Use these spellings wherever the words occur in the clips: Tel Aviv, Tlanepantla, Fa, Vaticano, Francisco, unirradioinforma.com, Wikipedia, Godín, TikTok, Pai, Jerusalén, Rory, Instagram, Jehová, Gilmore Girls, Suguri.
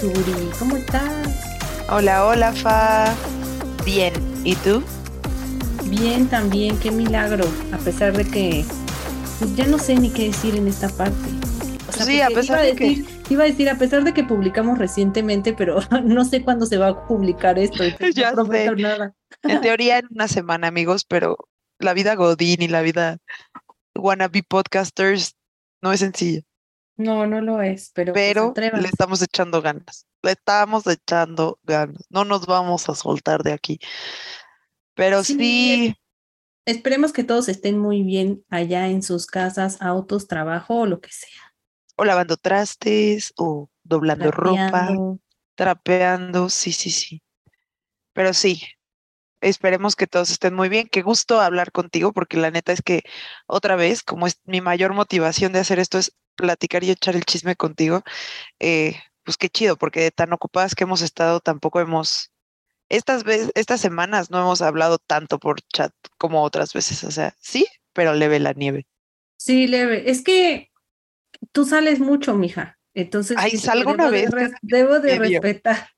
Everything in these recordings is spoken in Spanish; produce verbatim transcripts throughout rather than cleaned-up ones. Suguri, ¿cómo estás? Hola, hola, Fa. Bien, ¿y tú? Bien, también, qué milagro, a pesar de que pues ya no sé ni qué decir en esta parte. O sea, sí, a pesar de decir, que... Iba a decir, a pesar de que publicamos recientemente, pero no sé cuándo se va a publicar esto. Ya no sé. Nada. En teoría en una semana, amigos, pero la vida Godín y la vida wannabe podcasters no es sencilla. No, no lo es, pero, pero pues, le estamos echando ganas. Le estamos echando ganas. No nos vamos a soltar de aquí. Pero sí. sí... Esperemos que todos estén muy bien allá en sus casas, autos, trabajo o lo que sea. O lavando trastes, o doblando trapeando. ropa, trapeando, sí, sí, sí. Pero sí, esperemos que todos estén muy bien. Qué gusto hablar contigo, porque la neta es que otra vez, como es mi mayor motivación de hacer esto es platicar y echar el chisme contigo, eh, pues qué chido, porque de tan ocupadas que hemos estado tampoco hemos, estas veces, estas semanas no hemos hablado tanto por chat como otras veces, o sea, sí, pero leve la nieve. Sí, leve, es que tú sales mucho, mija, entonces Ay, salgo una vez, de, debo de respetar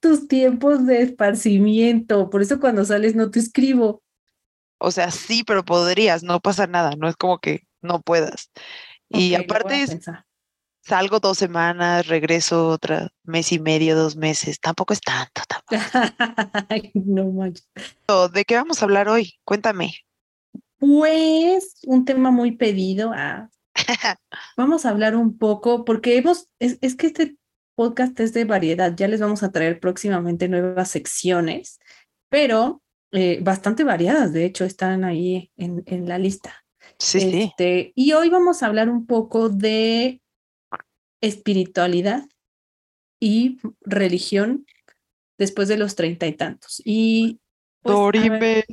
tus tiempos de esparcimiento, por eso cuando sales no te escribo. O sea, sí, pero podrías, no pasa nada, no es como que no puedas. Y okay, aparte es, salgo dos semanas, regreso otra, mes y medio, dos meses. Tampoco es tanto, tampoco. No manches. ¿De qué vamos a hablar hoy? Cuéntame. Pues un tema muy pedido. Ah. Vamos a hablar un poco, porque hemos, es, es que este podcast es de variedad. Ya les vamos a traer próximamente nuevas secciones, pero eh, bastante variadas. De hecho, están ahí en, en la lista. Sí, este, sí. Y hoy vamos a hablar un poco de espiritualidad y religión después de los treinta y tantos. Y pues, Dorime,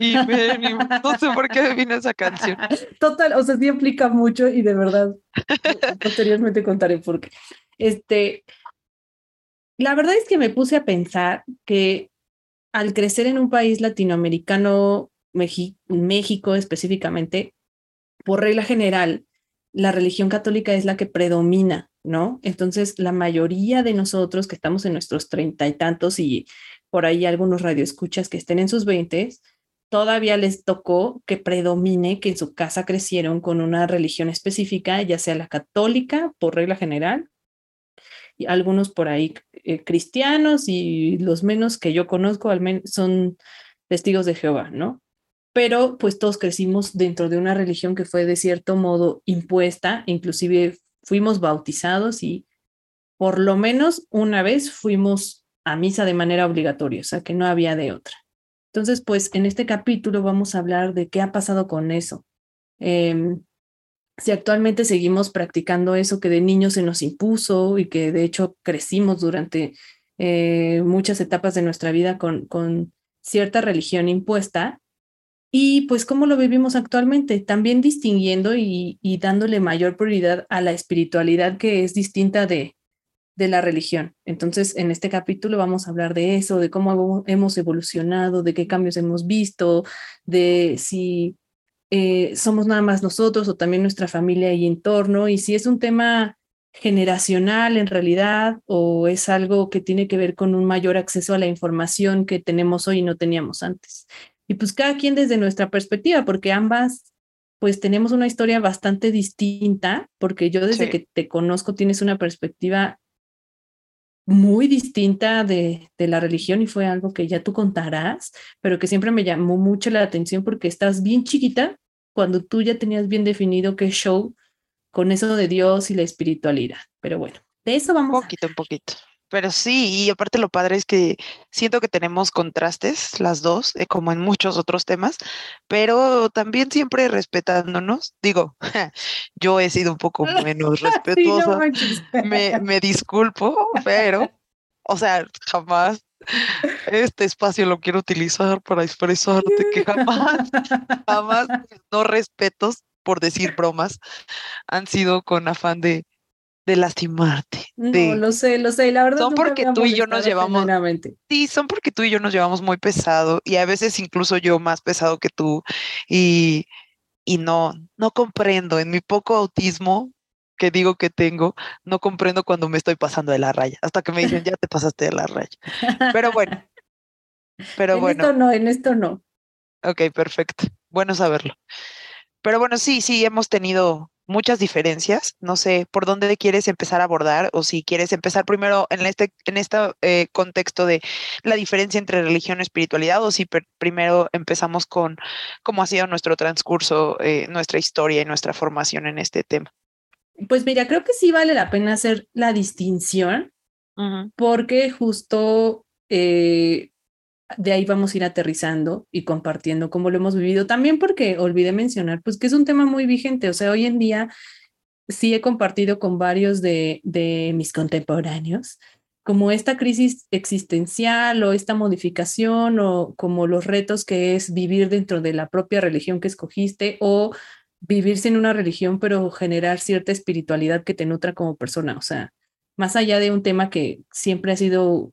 Dorime, no sé por qué vino esa canción. Total, o sea, sí implica mucho y de verdad posteriormente contaré por qué. Este, la verdad es que me puse a pensar que al crecer en un país latinoamericano, México específicamente, por regla general, la religión católica es la que predomina, ¿no? Entonces, la mayoría de nosotros que estamos en nuestros treinta y tantos y por ahí algunos radioescuchas que estén en sus veintes, todavía les tocó que predomine, que en su casa crecieron con una religión específica, ya sea la católica, por regla general, y algunos por ahí eh, cristianos y los menos que yo conozco al menos son testigos de Jehová, ¿no? Pero pues todos crecimos dentro de una religión que fue de cierto modo impuesta, inclusive fuimos bautizados y por lo menos una vez fuimos a misa de manera obligatoria, o sea que no había de otra. Entonces pues en este capítulo vamos a hablar de qué ha pasado con eso. Eh, si actualmente seguimos practicando eso que de niños se nos impuso y que de hecho crecimos durante eh, muchas etapas de nuestra vida con, con cierta religión impuesta. Y pues cómo lo vivimos actualmente, también distinguiendo y, y dándole mayor prioridad a la espiritualidad que es distinta de, de la religión. Entonces en este capítulo vamos a hablar de eso, de cómo hemos evolucionado, de qué cambios hemos visto, de si eh, somos nada más nosotros o también nuestra familia y entorno, y si es un tema generacional en realidad o es algo que tiene que ver con un mayor acceso a la información que tenemos hoy y no teníamos antes. Y pues cada quien desde nuestra perspectiva, porque ambas pues tenemos una historia bastante distinta, porque yo desde sí. que te conozco tienes una perspectiva muy distinta de, de la religión y fue algo que ya tú contarás, pero que siempre me llamó mucho la atención porque estás bien chiquita cuando tú ya tenías bien definido qué show con eso de Dios y la espiritualidad. Pero bueno, de eso vamos. Un poquito, un poquito. Pero sí, y aparte lo padre es que siento que tenemos contrastes las dos, eh, como en muchos otros temas, pero también siempre respetándonos. Digo, yo he sido un poco menos respetuosa, sí, no me, me, me disculpo, pero, o sea, jamás este espacio lo quiero utilizar para expresarte que jamás, jamás no respetos por decir bromas han sido con afán de de lastimarte. De... No, lo sé, lo sé. La verdad son porque tú y yo nos llevamos... Sí, son porque tú y yo nos llevamos muy pesado y a veces incluso yo más pesado que tú y, y no, no comprendo. En mi poco autismo que digo que tengo, no comprendo cuando me estoy pasando de la raya, hasta que me dicen, ya te pasaste de la raya. Pero bueno. Pero en bueno. esto no, en esto no. Ok, perfecto. Bueno saberlo. Pero bueno, sí, sí, hemos tenido muchas diferencias. No sé por dónde quieres empezar a abordar, o si quieres empezar primero en este, en este eh, contexto de la diferencia entre religión y espiritualidad, o si per- primero empezamos con cómo ha sido nuestro transcurso, eh, nuestra historia y nuestra formación en este tema. Pues mira, creo que sí vale la pena hacer la distinción, uh-huh. porque justo... Eh, de ahí vamos a ir aterrizando y compartiendo cómo lo hemos vivido. También porque olvidé mencionar, pues, que es un tema muy vigente. O sea, hoy en día sí he compartido con varios de, de mis contemporáneos como esta crisis existencial o esta modificación, o como los retos que es vivir dentro de la propia religión que escogiste, o vivir sin una religión pero generar cierta espiritualidad que te nutra como persona. O sea, más allá de un tema que siempre ha sido...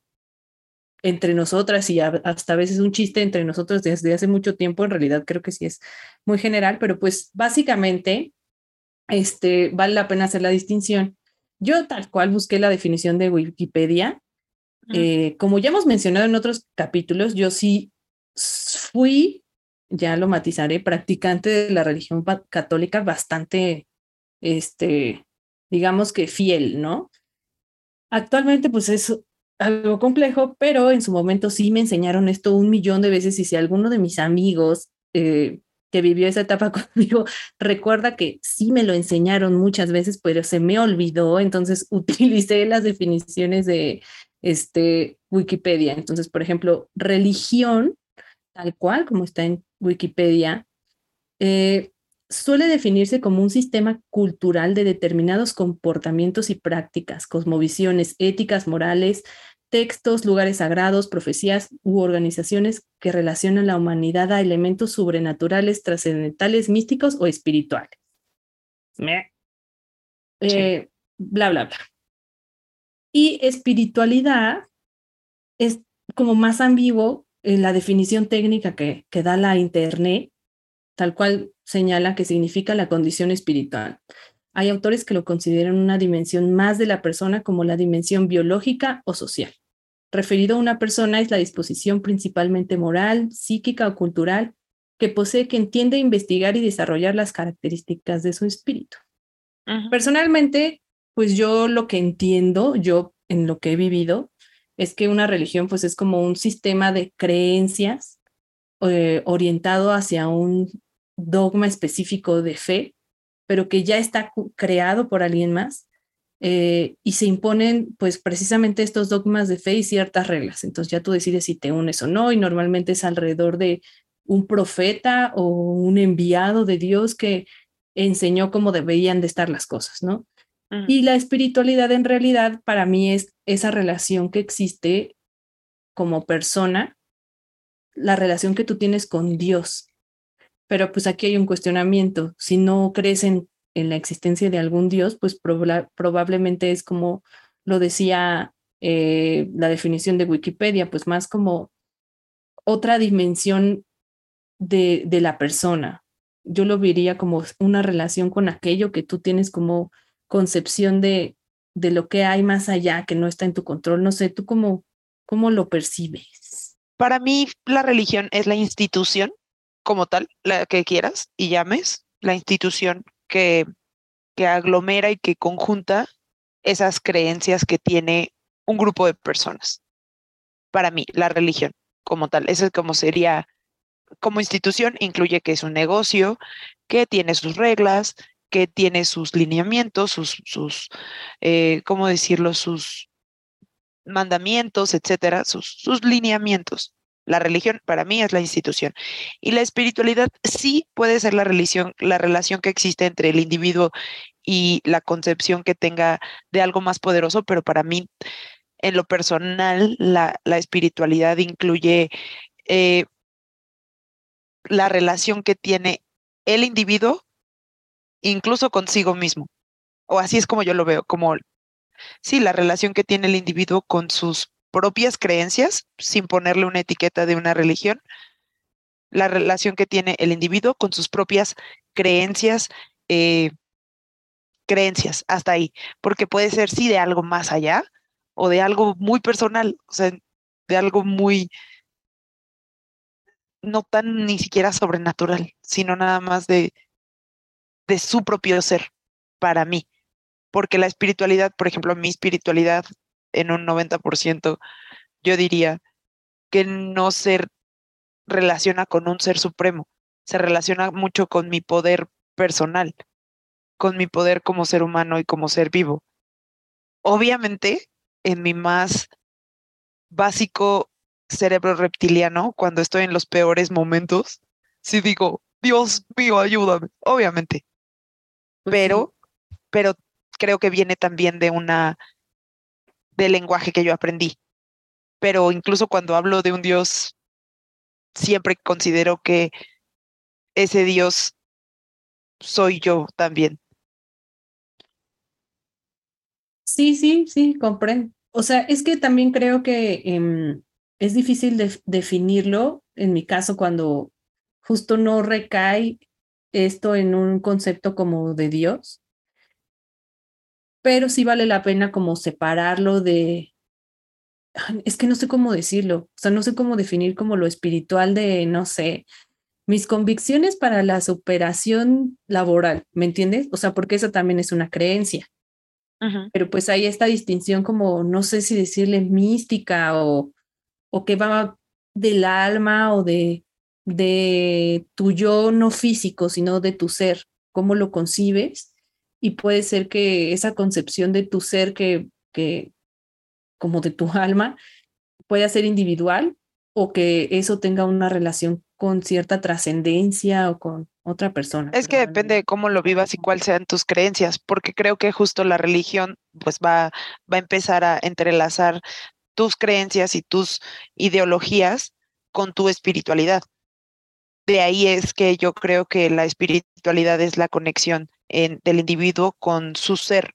entre nosotras y hasta a veces un chiste entre nosotros desde hace mucho tiempo, en realidad creo que sí es muy general, pero pues básicamente este, vale la pena hacer la distinción. Yo tal cual busqué la definición de Wikipedia. Uh-huh. Eh, como ya hemos mencionado en otros capítulos, yo sí fui, ya lo matizaré, practicante de la religión católica bastante, este, digamos que fiel, ¿no? Actualmente pues es... algo complejo, pero en su momento sí me enseñaron esto un millón de veces, y si alguno de mis amigos eh, que vivió esa etapa conmigo recuerda que sí me lo enseñaron muchas veces, pero se me olvidó, entonces utilicé las definiciones de este, Wikipedia. Entonces, por ejemplo, religión, tal cual como está en Wikipedia, eh, suele definirse como un sistema cultural de determinados comportamientos y prácticas, cosmovisiones, éticas, morales, textos, lugares sagrados, profecías u organizaciones que relacionan la humanidad a elementos sobrenaturales, trascendentales, místicos o espirituales. Me. Eh, sí. Bla, bla, bla. Y espiritualidad es como más ambiguo en la definición técnica que, que da la Internet, tal cual señala que significa la condición espiritual. Hay autores que lo consideran una dimensión más de la persona, como la dimensión biológica o social. Referido a una persona es la disposición principalmente moral, psíquica o cultural que posee, que entiende, investigar y desarrollar las características de su espíritu. Ajá. Personalmente, pues yo lo que entiendo, yo en lo que he vivido, es que una religión pues es como un sistema de creencias eh, orientado hacia un dogma específico de fe, pero que ya está creado por alguien más, eh, y se imponen pues precisamente estos dogmas de fe y ciertas reglas. Entonces ya tú decides si te unes o no, y normalmente es alrededor de un profeta o un enviado de Dios que enseñó cómo deberían de estar las cosas, ¿no? Uh-huh. Y la espiritualidad en realidad para mí es esa relación que existe como persona, la relación que tú tienes con Dios. Pero pues aquí hay un cuestionamiento. Si no crees en, en la existencia de algún Dios, pues proba- probablemente es, como lo decía eh, la definición de Wikipedia, pues más como otra dimensión de, de la persona. Yo lo vería como una relación con aquello que tú tienes como concepción de, de lo que hay más allá, que no está en tu control. No sé, ¿tú cómo, cómo lo percibes? Para mí la religión es la institución como tal, la que quieras y llames, la institución que, que aglomera y que conjunta esas creencias que tiene un grupo de personas. Para mí, la religión como tal, eso es como sería, como institución, incluye que es un negocio, que tiene sus reglas, que tiene sus lineamientos, sus, sus eh, ¿cómo decirlo?, sus mandamientos, etcétera, sus, sus lineamientos. La religión para mí es la institución, y la espiritualidad sí puede ser la religión, la relación que existe entre el individuo y la concepción que tenga de algo más poderoso, pero para mí, en lo personal, la, la espiritualidad incluye eh, la relación que tiene el individuo incluso consigo mismo, o así es como yo lo veo, como sí, la relación que tiene el individuo con sus propias creencias, sin ponerle una etiqueta de una religión, la relación que tiene el individuo con sus propias creencias eh, creencias, hasta ahí, porque puede ser sí de algo más allá o de algo muy personal, o sea, de algo muy, no tan ni siquiera sobrenatural, sino nada más de, de su propio ser, para mí, porque la espiritualidad, por ejemplo, mi espiritualidad en un noventa por ciento yo diría que no se relaciona con un ser supremo, se relaciona mucho con mi poder personal, con mi poder como ser humano y como ser vivo. Obviamente, en mi más básico cerebro reptiliano, cuando estoy en los peores momentos, sí digo, Dios mío, ayúdame, obviamente. Pero, pero creo que viene también de una, del lenguaje que yo aprendí. Pero incluso cuando hablo de un Dios, siempre considero que ese Dios soy yo también. Sí, sí, sí, comprendo. O sea, es que también creo que eh, es difícil de, definirlo, en mi caso, cuando justo no recae esto en un concepto como de Dios, pero sí vale la pena como separarlo de, es que no sé cómo decirlo, o sea, no sé cómo definir como lo espiritual de, no sé, mis convicciones para la superación laboral, ¿me entiendes? O sea, porque eso también es una creencia. Uh-huh. Pero pues hay esta distinción como, no sé si decirle mística o, o que va del alma o de, de tu yo no físico, sino de tu ser, cómo lo concibes. Y puede ser que esa concepción de tu ser, que, que como de tu alma, pueda ser individual o que eso tenga una relación con cierta trascendencia o con otra persona. Es que depende de cómo lo vivas y cuáles sean tus creencias, porque creo que justo la religión pues va, va a empezar a entrelazar tus creencias y tus ideologías con tu espiritualidad. De ahí es que yo creo que la espiritualidad es la conexión en, del individuo con su ser,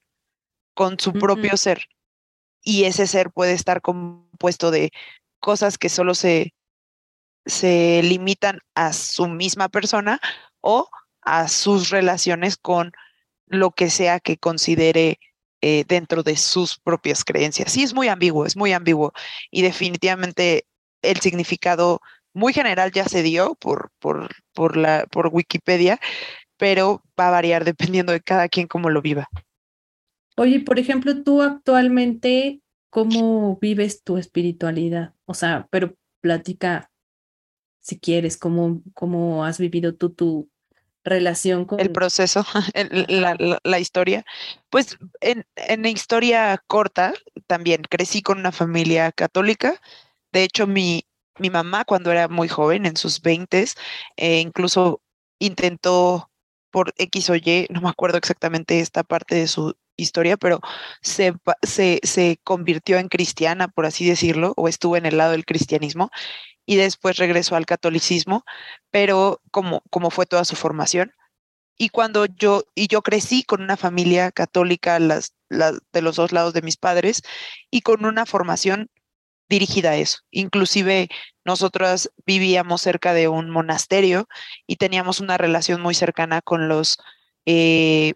con su uh-huh. propio ser. Y ese ser puede estar compuesto de cosas que solo se... se limitan a su misma persona o a sus relaciones con lo que sea que considere eh, dentro de sus propias creencias. Sí, es muy ambiguo, es muy ambiguo. Y definitivamente el significado muy general ya se dio por, por, por, la, por Wikipedia, pero va a variar dependiendo de cada quien cómo lo viva. Oye, por ejemplo, tú actualmente, ¿cómo vives tu espiritualidad? O sea, pero platica... si quieres, cómo, cómo has vivido tú tu relación con... El proceso, el, la, la, la historia. Pues en, en historia corta también crecí con una familia católica. De hecho, mi, mi mamá cuando era muy joven, en sus veintes, eh, incluso intentó por X o Y, no me acuerdo exactamente esta parte de su historia, pero se, se, se convirtió en cristiana, por así decirlo, o estuvo en el lado del cristianismo. Y después regresó al catolicismo, pero como, como fue toda su formación. Y cuando yo, y yo crecí con una familia católica las, las, de los dos lados de mis padres y con una formación dirigida a eso. Inclusive nosotras vivíamos cerca de un monasterio y teníamos una relación muy cercana con los, eh,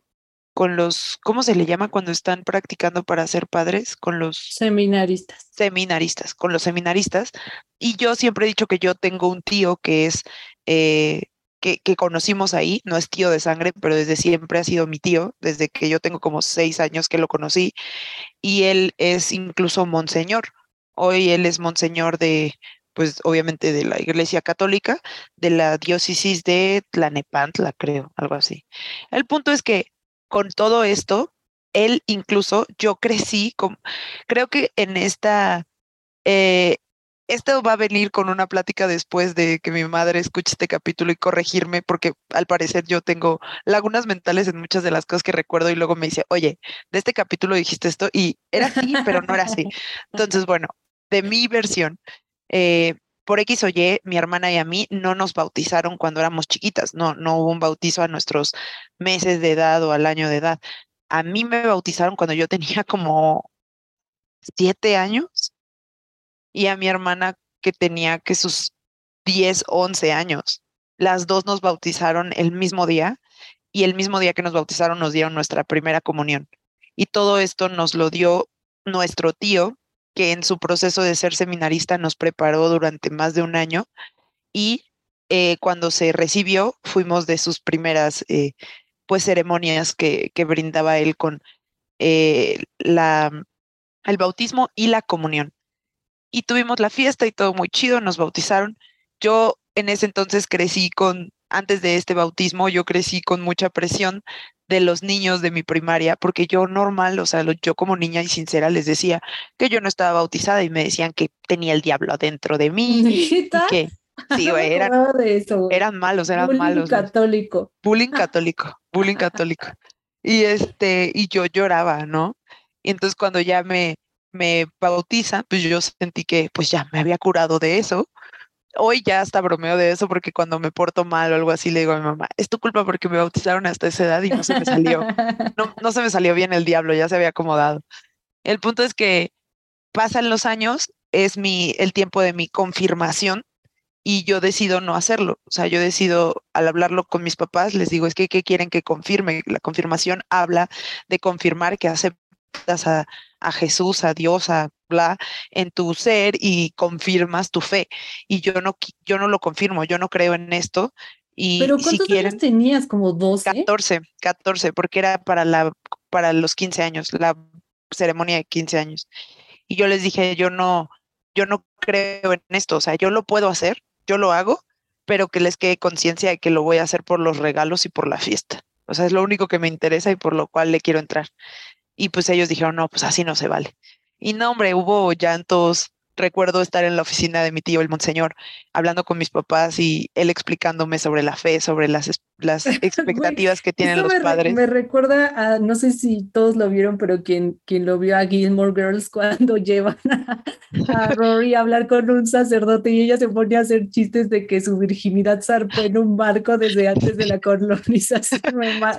con los, ¿cómo se le llama cuando están practicando para ser padres? Con los seminaristas. Seminaristas, con los seminaristas. Y yo siempre he dicho que yo tengo un tío que es, eh, que, que conocimos ahí, no es tío de sangre, pero desde siempre ha sido mi tío, desde que yo tengo como seis años que lo conocí, y él es incluso monseñor. Hoy él es monseñor de, pues obviamente de la Iglesia Católica, de la diócesis de Tlanepantla, creo, algo así. El punto es que con todo esto, él incluso, yo crecí, con, creo que en esta, eh, esto va a venir con una plática después de que mi madre escuche este capítulo y corregirme, porque al parecer yo tengo lagunas mentales en muchas de las cosas que recuerdo y luego me dice, oye, de este capítulo dijiste esto y era así, pero no era así. Entonces, bueno, de mi versión, eh, por X o Y, mi hermana y a mí no nos bautizaron cuando éramos chiquitas, no, no hubo un bautizo a nuestros meses de edad o al año de edad. A mí me bautizaron cuando yo tenía como siete años y a mi hermana que tenía que sus diez, once años. Las dos nos bautizaron el mismo día y el mismo día que nos bautizaron nos dieron nuestra primera comunión. Y todo esto nos lo dio nuestro tío, que en su proceso de ser seminarista nos preparó durante más de un año, y eh, cuando se recibió fuimos de sus primeras eh, pues ceremonias que, que brindaba él con eh, la, el bautismo y la comunión. Y tuvimos la fiesta y todo muy chido, nos bautizaron. Yo en ese entonces crecí con, antes de este bautismo, yo crecí con mucha presión de los niños de mi primaria, porque yo normal, o sea, yo como niña y sincera les decía que yo no estaba bautizada y me decían que tenía el diablo adentro de mí. Y que, sí, güey, eran, eran malos, eran bullying malos. Católico. Los, bullying católico. Bullying católico. Y este, y yo lloraba, ¿no? Y entonces cuando ya me, me bautizan, pues yo sentí que pues ya me había curado de eso. Hoy ya hasta bromeo de eso, porque cuando me porto mal o algo así le digo a mi mamá, es tu culpa porque me bautizaron hasta esa edad y no se me salió. No, no se me salió bien el diablo, ya se había acomodado. El punto es que pasan los años, es mi, el tiempo de mi confirmación y yo decido no hacerlo. O sea, yo decido, al hablarlo con mis papás, les digo, es que ¿qué quieren que confirme? La confirmación habla de confirmar que aceptas a, a Jesús, a Dios, a bla, en tu ser y confirmas tu fe. Y yo no, yo no lo confirmo, yo no creo en esto. Y ¿pero cuántos si quieren, años tenías? ¿Como doce? catorce, catorce, porque era para, la, para los quince años, la ceremonia de quince años. Y yo les dije, yo no, yo no creo en esto, o sea, yo lo puedo hacer, yo lo hago, pero que les quede conciencia de que lo voy a hacer por los regalos y por la fiesta. O sea, es lo único que me interesa y por lo cual le quiero entrar. Y pues ellos dijeron, no, pues así no se vale. Y no, hombre, hubo llantos. Recuerdo estar en la oficina de mi tío, el monseñor, hablando con mis papás y él explicándome sobre la fe, sobre las, las expectativas que tienen los me padres. Re, me recuerda a, no sé si todos lo vieron, pero quien, quien lo vio a Gilmore Girls cuando llevan a, a Rory a hablar con un sacerdote y ella se pone a hacer chistes de que su virginidad zarpó en un barco desde antes de la colonización.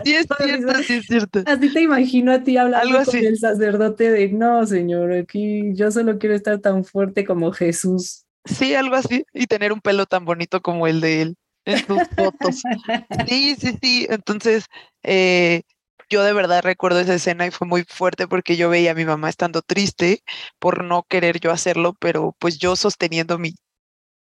Sí, es cierto, sí, es cierto. Así te imagino a ti hablando algo con así. El sacerdote de, no, señor, aquí yo solo quiero estar tan fuerte como Jesús. Sí, algo así, y tener un pelo tan bonito como el de él en sus fotos. Sí, sí, sí. Entonces, eh, yo de verdad recuerdo esa escena y fue muy fuerte porque yo veía a mi mamá estando triste por no querer yo hacerlo, pero pues yo sosteniendo mi,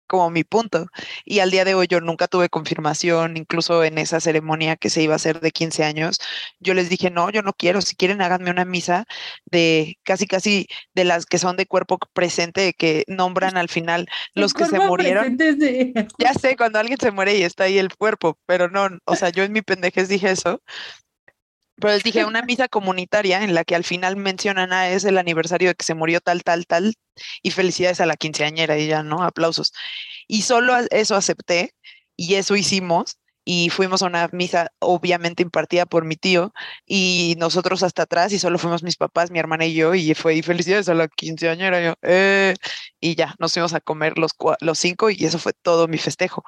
como mi punto. Y al día de hoy yo nunca tuve confirmación, incluso en esa ceremonia que se iba a hacer de quince años, yo les dije, no, yo no quiero, si quieren háganme una misa de casi casi de las que son de cuerpo presente, que nombran al final los que se murieron. De... Ya sé, cuando alguien se muere y está ahí el cuerpo, pero no, o sea, yo en mi pendejez dije eso. Pero les dije, una misa comunitaria en la que al final mencionan, ah, es el aniversario de que se murió tal, tal, tal, y felicidades a la quinceañera, y ya, ¿no? Aplausos. Y solo eso acepté, y eso hicimos, y fuimos a una misa obviamente impartida por mi tío, y nosotros hasta atrás, y solo fuimos mis papás, mi hermana y yo, y fue, y felicidades a la quinceañera, y yo, eh, y ya, nos fuimos a comer los, los cinco, y eso fue todo mi festejo.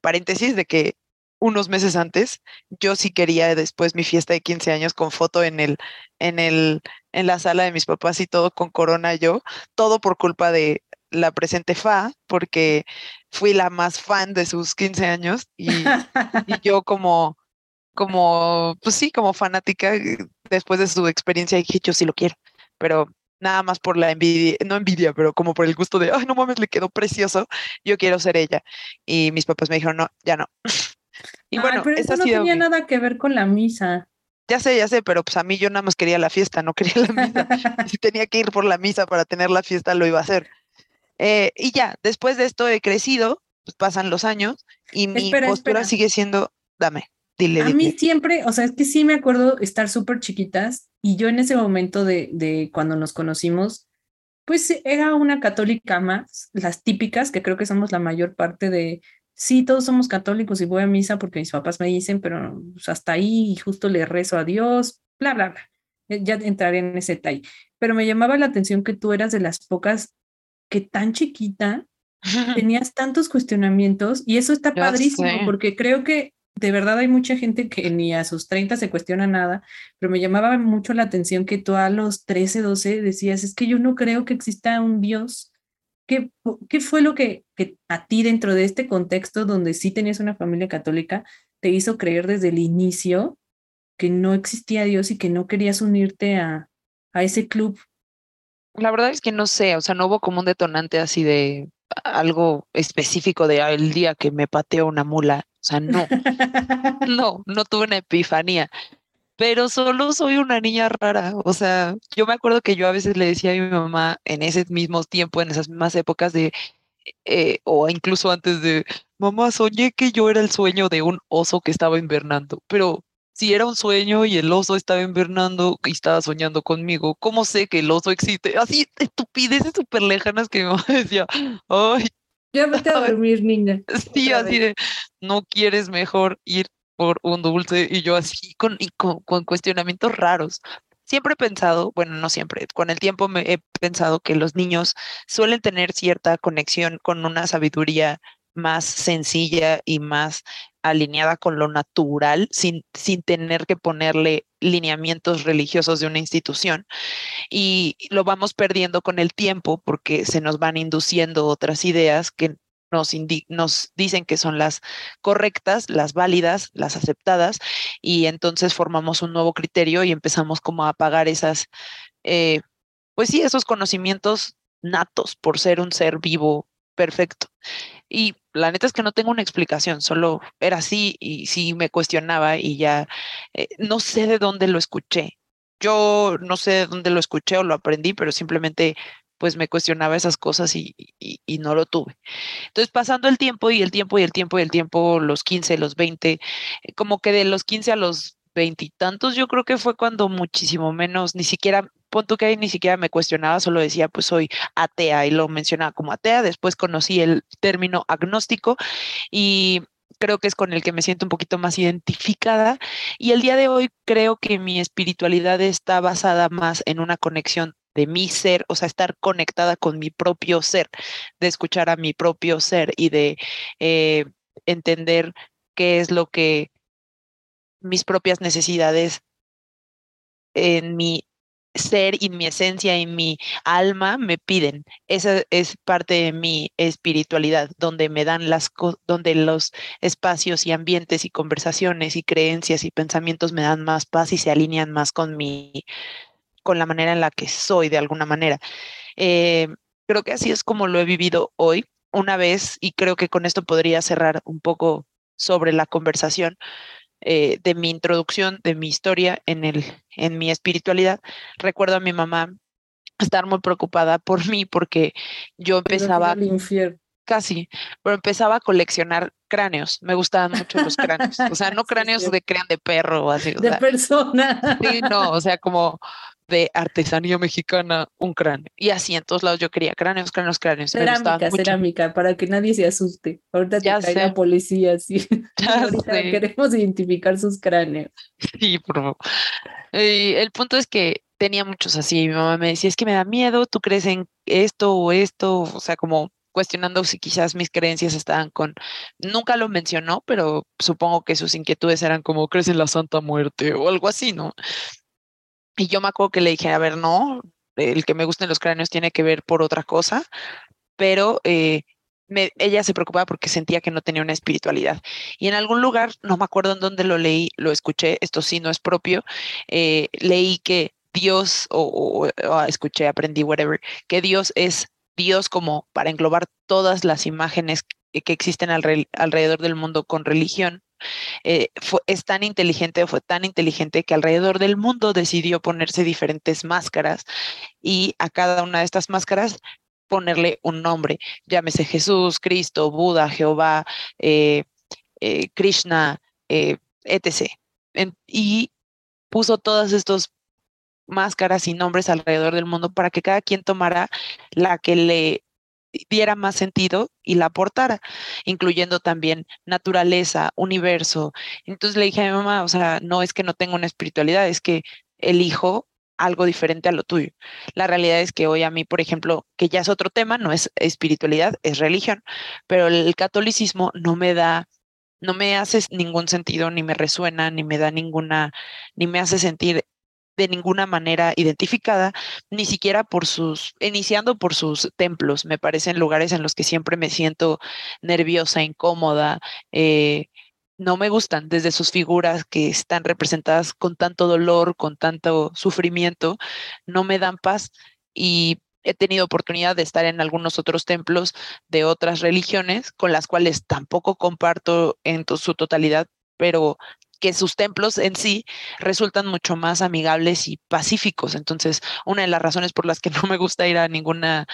Paréntesis de que unos meses antes, yo sí quería después mi fiesta de quince años con foto en el, en el, en la sala de mis papás y todo con corona yo, todo por culpa de la presente Fa, porque fui la más fan de sus quince años y, y yo como, como, pues sí, como fanática, después de su experiencia dije, yo sí lo quiero, pero nada más por la envidia, no envidia, pero como por el gusto de, ay, no mames, le quedó precioso, yo quiero ser ella. Y mis papás me dijeron, no, ya no. Y bueno, ay, pero eso no tenía nada que ver con la misa. Ya sé, ya sé, pero pues a mí yo nada más quería la fiesta, no quería la misa. Si tenía que ir por la misa para tener la fiesta, lo iba a hacer. Eh, y ya, después de esto he crecido, pues pasan los años y mi espera, postura espera. sigue siendo, dame, dile. A dile. mí siempre, o sea, es que sí me acuerdo estar súper chiquitas y yo en ese momento de, de cuando nos conocimos, pues era una católica más, las típicas, que creo que somos la mayor parte de... Sí, todos somos católicos y voy a misa porque mis papás me dicen, pero pues, hasta ahí justo le rezo a Dios, bla, bla, bla. Ya entraré en ese detalle. Pero me llamaba la atención que tú eras de las pocas que tan chiquita tenías tantos cuestionamientos y eso está padrísimo porque creo que de verdad hay mucha gente que ni a sus treinta se cuestiona nada, pero me llamaba mucho la atención que tú a los trece, doce decías, es que yo no creo que exista un Dios. ¿Qué, qué fue lo que, que a ti dentro de este contexto donde sí tenías una familia católica te hizo creer desde el inicio que no existía Dios y que no querías unirte a, a ese club? La verdad es que no sé, o sea, no hubo como un detonante así de algo específico de ah, el día que me pateó una mula, o sea, no, no, no tuve una epifanía, pero solo soy una niña rara, o sea, yo me acuerdo que yo a veces le decía a mi mamá en ese mismo tiempo, en esas mismas épocas de, eh, o incluso antes de, mamá, soñé que yo era el sueño de un oso que estaba invernando, pero... Si era un sueño y el oso estaba invernando y estaba soñando conmigo, ¿cómo sé que el oso existe? Así estupideces súper lejanas que mi mamá decía, ay, ya vete a dormir, niña. Sí, otra así vez. De, no quieres mejor ir por un dulce. Y yo así, con, y con, con cuestionamientos raros. Siempre he pensado, bueno, no siempre, con el tiempo me he pensado que los niños suelen tener cierta conexión con una sabiduría más sencilla y más alineada con lo natural, sin, sin tener que ponerle lineamientos religiosos de una institución. Y lo vamos perdiendo con el tiempo porque se nos van induciendo otras ideas que nos, indi- nos dicen que son las correctas, las válidas, las aceptadas, y entonces formamos un nuevo criterio y empezamos como a apagar esas, eh, pues sí, esos conocimientos natos por ser un ser vivo perfecto. Y la neta es que no tengo una explicación, solo era así y sí me cuestionaba y ya eh, no sé de dónde lo escuché. Yo no sé de dónde lo escuché o lo aprendí, pero simplemente pues me cuestionaba esas cosas y, y, y no lo tuve. Entonces pasando el tiempo y el tiempo y el tiempo y el tiempo, los quince, los veinte, como que de los quince a los veinte y tantos, yo creo que fue cuando muchísimo menos, ni siquiera... Pon tú que ni siquiera me cuestionaba, solo decía pues soy atea y lo mencionaba como atea. Después conocí el término agnóstico y creo que es con el que me siento un poquito más identificada, y el día de hoy creo que mi espiritualidad está basada más en una conexión de mi ser, o sea, estar conectada con mi propio ser, de escuchar a mi propio ser y de eh, entender qué es lo que mis propias necesidades en mi ser y mi esencia y mi alma me piden. Esa es parte de mi espiritualidad, donde me dan las co- donde los espacios y ambientes y conversaciones y creencias y pensamientos me dan más paz y se alinean más con mi, con la manera en la que soy de alguna manera. Eh, creo que así es como lo he vivido hoy una vez, y creo que con esto podría cerrar un poco sobre la conversación. Eh, de mi introducción, de mi historia en, el, en mi espiritualidad. Recuerdo a mi mamá estar muy preocupada por mí porque yo empezaba casi, pero empezaba a coleccionar cráneos. Me gustaban mucho los cráneos, o sea, no cráneos sí, de crán de perro o así, o de sea, persona. Sí, no, o sea, como de artesanía mexicana, un cráneo. Y así en todos lados yo quería cráneos, cráneos, cráneos. Cerámica, me cerámica, mucho. Para que nadie se asuste. Ahorita ya te cae sé. La policía, sí. Ahorita sé. Queremos identificar sus cráneos. Sí, por favor. Eh, el punto es que tenía muchos así. Mi mamá me decía, es que me da miedo, tú crees en esto o esto, o sea, como cuestionando si quizás mis creencias estaban con... Nunca lo mencionó, pero supongo que sus inquietudes eran como, ¿crees en la Santa Muerte? O algo así, ¿no? Y yo me acuerdo que le dije, a ver, no, el que me gusten los cráneos tiene que ver por otra cosa, pero eh, me, ella se preocupaba porque sentía que no tenía una espiritualidad. Y en algún lugar, no me acuerdo en dónde lo leí, lo escuché, esto sí no es propio, eh, leí que Dios, o, o, o escuché, aprendí, whatever, que Dios es Dios como para englobar todas las imágenes que, que existen al, alrededor del mundo con religión. Eh, fue, es tan inteligente o fue tan inteligente que alrededor del mundo decidió ponerse diferentes máscaras y a cada una de estas máscaras ponerle un nombre, llámese Jesús, Cristo, Buda, Jehová, eh, eh, Krishna, eh, etcétera. En, y puso todas estas máscaras y nombres alrededor del mundo para que cada quien tomara la que le diera más sentido y la aportara, incluyendo también naturaleza, universo. Entonces le dije a mi mamá, o sea, no es que no tengo una espiritualidad, es que elijo algo diferente a lo tuyo. La realidad es que hoy a mí, por ejemplo, que ya es otro tema, no es espiritualidad, es religión, pero el catolicismo no me da, no me hace ningún sentido, ni me resuena, ni me da ninguna, ni me hace sentir de ninguna manera identificada, ni siquiera por sus, iniciando por sus templos. Me parecen lugares en los que siempre me siento nerviosa, incómoda, eh, no me gustan, desde sus figuras que están representadas con tanto dolor, con tanto sufrimiento, no me dan paz. Y he tenido oportunidad de estar en algunos otros templos de otras religiones con las cuales tampoco comparto en to- su totalidad, pero que sus templos en sí resultan mucho más amigables y pacíficos. Entonces, una de las razones por las que no me gusta ir a ninguna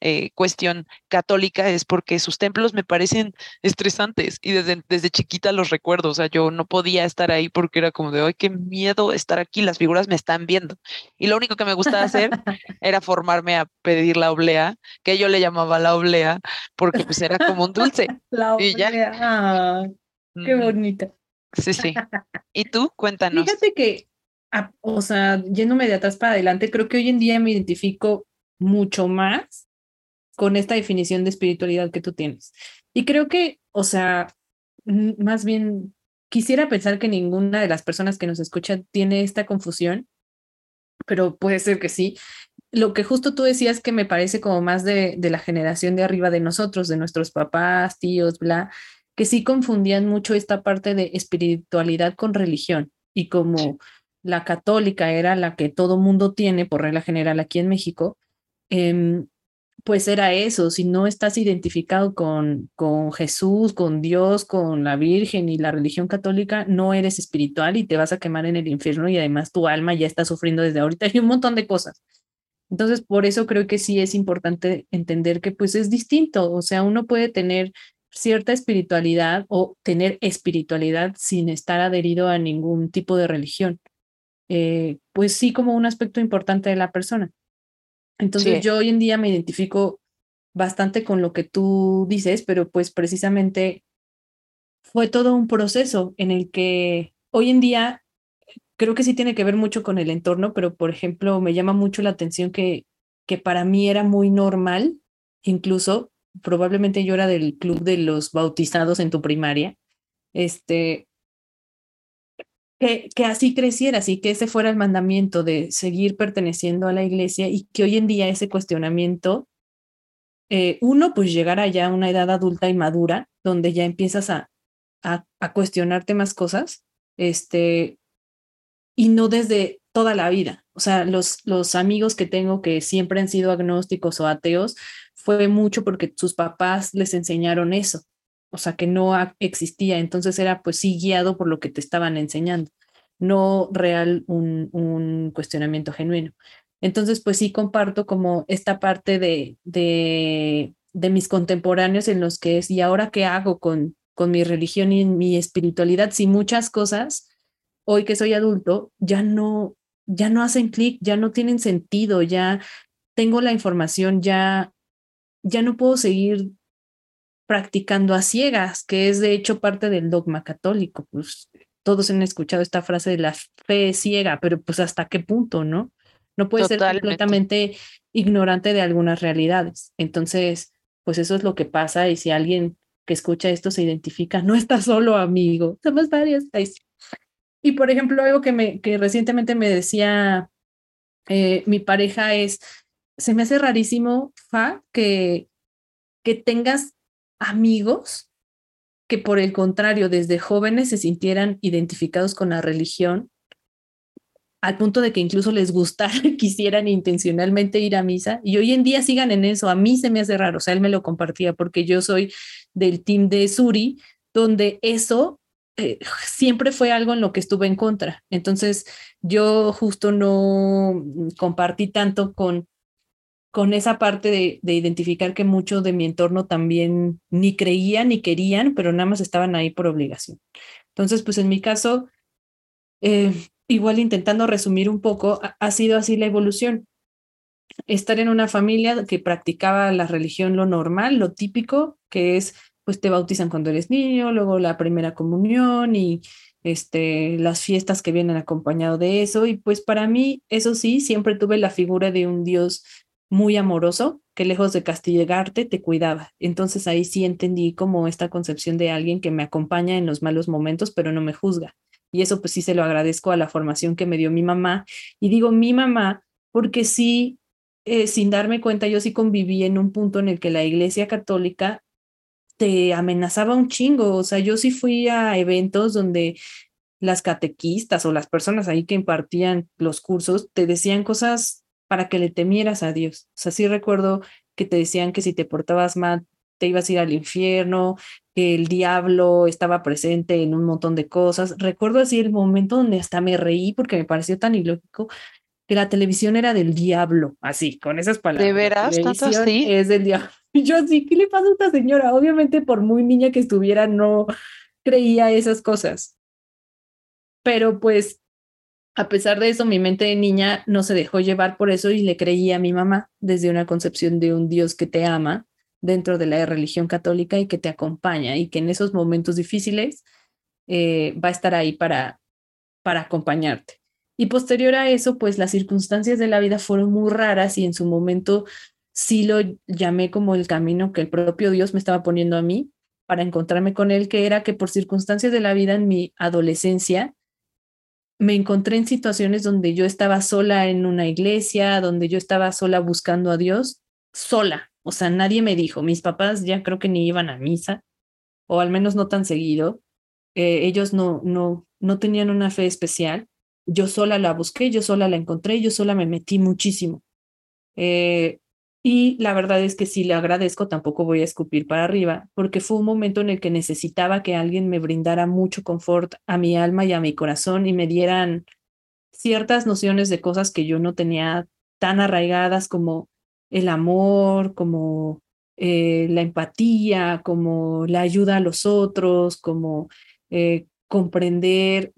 eh, cuestión católica es porque sus templos me parecen estresantes, y desde, desde chiquita los recuerdo. O sea, yo no podía estar ahí porque era como de, ay, qué miedo estar aquí, las figuras me están viendo. Y lo único que me gustaba hacer era formarme a pedir la oblea, que yo le llamaba la oblea, porque pues era como un dulce. La oblea, y ya. Ah, qué bonita. Sí, sí. ¿Y tú? Cuéntanos. Fíjate que, a, o sea, yéndome de atrás para adelante, creo que hoy en día me identifico mucho más con esta definición de espiritualidad que tú tienes. Y creo que, o sea, n- más bien quisiera pensar que ninguna de las personas que nos escuchan tiene esta confusión, pero puede ser que sí. Lo que justo tú decías, que me parece como más de, de la generación de arriba de nosotros, de nuestros papás, tíos, bla, que sí confundían mucho esta parte de espiritualidad con religión, y como sí, la católica era la que todo mundo tiene por regla general aquí en México, eh, pues era eso. Si no estás identificado con, con Jesús, con Dios, con la Virgen y la religión católica, no eres espiritual y te vas a quemar en el infierno, y además tu alma ya está sufriendo desde ahorita y un montón de cosas. Entonces, por eso creo que sí es importante entender que pues es distinto. O sea, uno puede tener cierta espiritualidad o tener espiritualidad sin estar adherido a ningún tipo de religión, eh, pues sí, como un aspecto importante de la persona. Entonces sí, yo hoy en día me identifico bastante con lo que tú dices, pero pues precisamente fue todo un proceso en el que hoy en día creo que sí tiene que ver mucho con el entorno, pero por ejemplo me llama mucho la atención que, que para mí era muy normal, incluso probablemente yo era del club de los bautizados en tu primaria, este, que, que así creciera, así que ese fuera el mandamiento de seguir perteneciendo a la iglesia, y que hoy en día ese cuestionamiento, eh, uno, pues llegar ya a una edad adulta y madura, donde ya empiezas a, a, a cuestionarte más cosas, este, y no desde toda la vida. O sea, los, los amigos que tengo que siempre han sido agnósticos o ateos, fue mucho porque sus papás les enseñaron eso, o sea, que no existía. Entonces era pues sí guiado por lo que te estaban enseñando, no real un, un cuestionamiento genuino. Entonces pues sí comparto como esta parte de, de, de mis contemporáneos en los que es, ¿y ahora qué hago con, con mi religión y mi espiritualidad? Si muchas cosas, hoy que soy adulto, ya no, ya no hacen clic, ya no tienen sentido, ya tengo la información, ya... ya no puedo seguir practicando a ciegas, que es de hecho parte del dogma católico. Pues todos han escuchado esta frase de la fe ciega, pero pues hasta qué punto, ¿no? No puedes ser completamente ignorante de algunas realidades. Entonces, pues eso es lo que pasa, y si alguien que escucha esto se identifica, no está solo, amigo, somos varios. Y por ejemplo, algo que, me, que recientemente me decía eh, mi pareja es... se me hace rarísimo, Fa, que, que tengas amigos que por el contrario desde jóvenes se sintieran identificados con la religión, al punto de que incluso les gustara, quisieran intencionalmente ir a misa, y hoy en día sigan en eso. A mí se me hace raro. O sea, él me lo compartía porque yo soy del team de Suguri, donde eso eh, siempre fue algo en lo que estuve en contra. Entonces yo justo no compartí tanto con con esa parte de, de identificar que mucho de mi entorno también ni creían ni querían, pero nada más estaban ahí por obligación. Entonces, pues en mi caso, eh, igual intentando resumir un poco, ha, ha sido así la evolución. Estar en una familia que practicaba la religión lo normal, lo típico, que es, pues te bautizan cuando eres niño, luego la primera comunión y este, las fiestas que vienen acompañado de eso. Y pues para mí, eso sí, siempre tuve la figura de un Dios muy amoroso, que lejos de castigarte te cuidaba. Entonces ahí sí entendí como esta concepción de alguien que me acompaña en los malos momentos pero no me juzga, y eso pues sí se lo agradezco a la formación que me dio mi mamá. Y digo mi mamá porque sí, eh, sin darme cuenta yo sí conviví en un punto en el que la Iglesia Católica te amenazaba un chingo. O sea, yo sí fui a eventos donde las catequistas o las personas ahí que impartían los cursos te decían cosas para que le temieras a Dios. O sea, sí recuerdo que te decían que si te portabas mal te ibas a ir al infierno, que el diablo estaba presente en un montón de cosas. Recuerdo así el momento donde hasta me reí porque me pareció tan ilógico que la televisión era del diablo, así, con esas palabras. ¿De veras? ¿Tanto así? Es del diablo. Y yo así, ¿qué le pasa a esta señora? Obviamente por muy niña que estuviera no creía esas cosas. Pero pues a pesar de eso, mi mente de niña no se dejó llevar por eso y le creía a mi mamá desde una concepción de un Dios que te ama dentro de la religión católica y que te acompaña y que en esos momentos difíciles eh, va a estar ahí para, para acompañarte. Y posterior a eso, pues las circunstancias de la vida fueron muy raras y en su momento sí lo llamé como el camino que el propio Dios me estaba poniendo a mí para encontrarme con él, que era que por circunstancias de la vida en mi adolescencia me encontré en situaciones donde yo estaba sola en una iglesia, donde yo estaba sola buscando a Dios, sola. O sea, nadie me dijo. Mis papás ya creo que ni iban a misa, o al menos no tan seguido. Eh, ellos no, no, no tenían una fe especial. Yo sola la busqué, yo sola la encontré, yo sola me metí muchísimo. Eh, y la verdad es que sí le agradezco, tampoco voy a escupir para arriba, porque fue un momento en el que necesitaba que alguien me brindara mucho confort a mi alma y a mi corazón y me dieran ciertas nociones de cosas que yo no tenía tan arraigadas como el amor, como eh, la empatía, como la ayuda a los otros, como eh, comprender.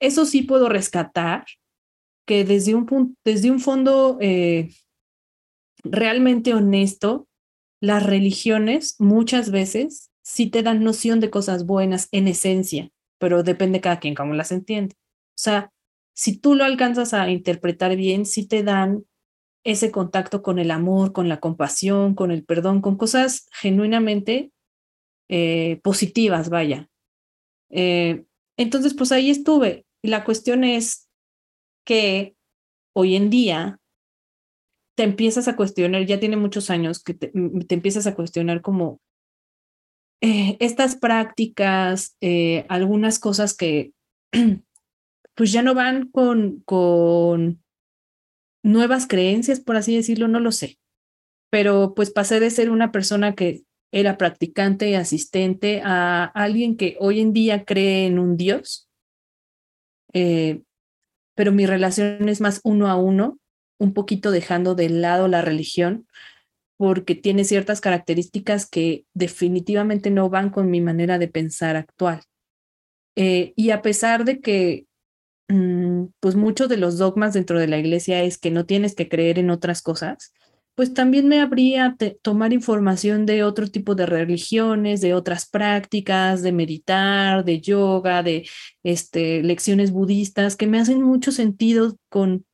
Eso sí puedo rescatar, que desde un, punto, desde un fondo eh, realmente honesto, las religiones muchas veces sí te dan noción de cosas buenas en esencia, pero depende cada quien cómo las entiende. O sea, si tú lo alcanzas a interpretar bien, sí te dan ese contacto con el amor, con la compasión, con el perdón, con cosas genuinamente eh, positivas, vaya. Eh, entonces, pues ahí estuve. Y la cuestión es que hoy en día te empiezas a cuestionar, ya tiene muchos años que te, te empiezas a cuestionar como eh, estas prácticas, eh, algunas cosas que pues ya no van con... con nuevas creencias, por así decirlo, no lo sé. Pero pues pasé de ser una persona que era practicante y asistente a alguien que hoy en día cree en un Dios. Eh, pero mi relación es más uno a uno, un poquito dejando de lado la religión, porque tiene ciertas características que definitivamente no van con mi manera de pensar actual. Eh, y a pesar de que pues muchos de los dogmas dentro de la iglesia es que no tienes que creer en otras cosas, pues también me habría te- tomar información de otro tipo de religiones, de otras prácticas, de meditar, de yoga, de este, lecciones budistas, que me hacen mucho sentido con,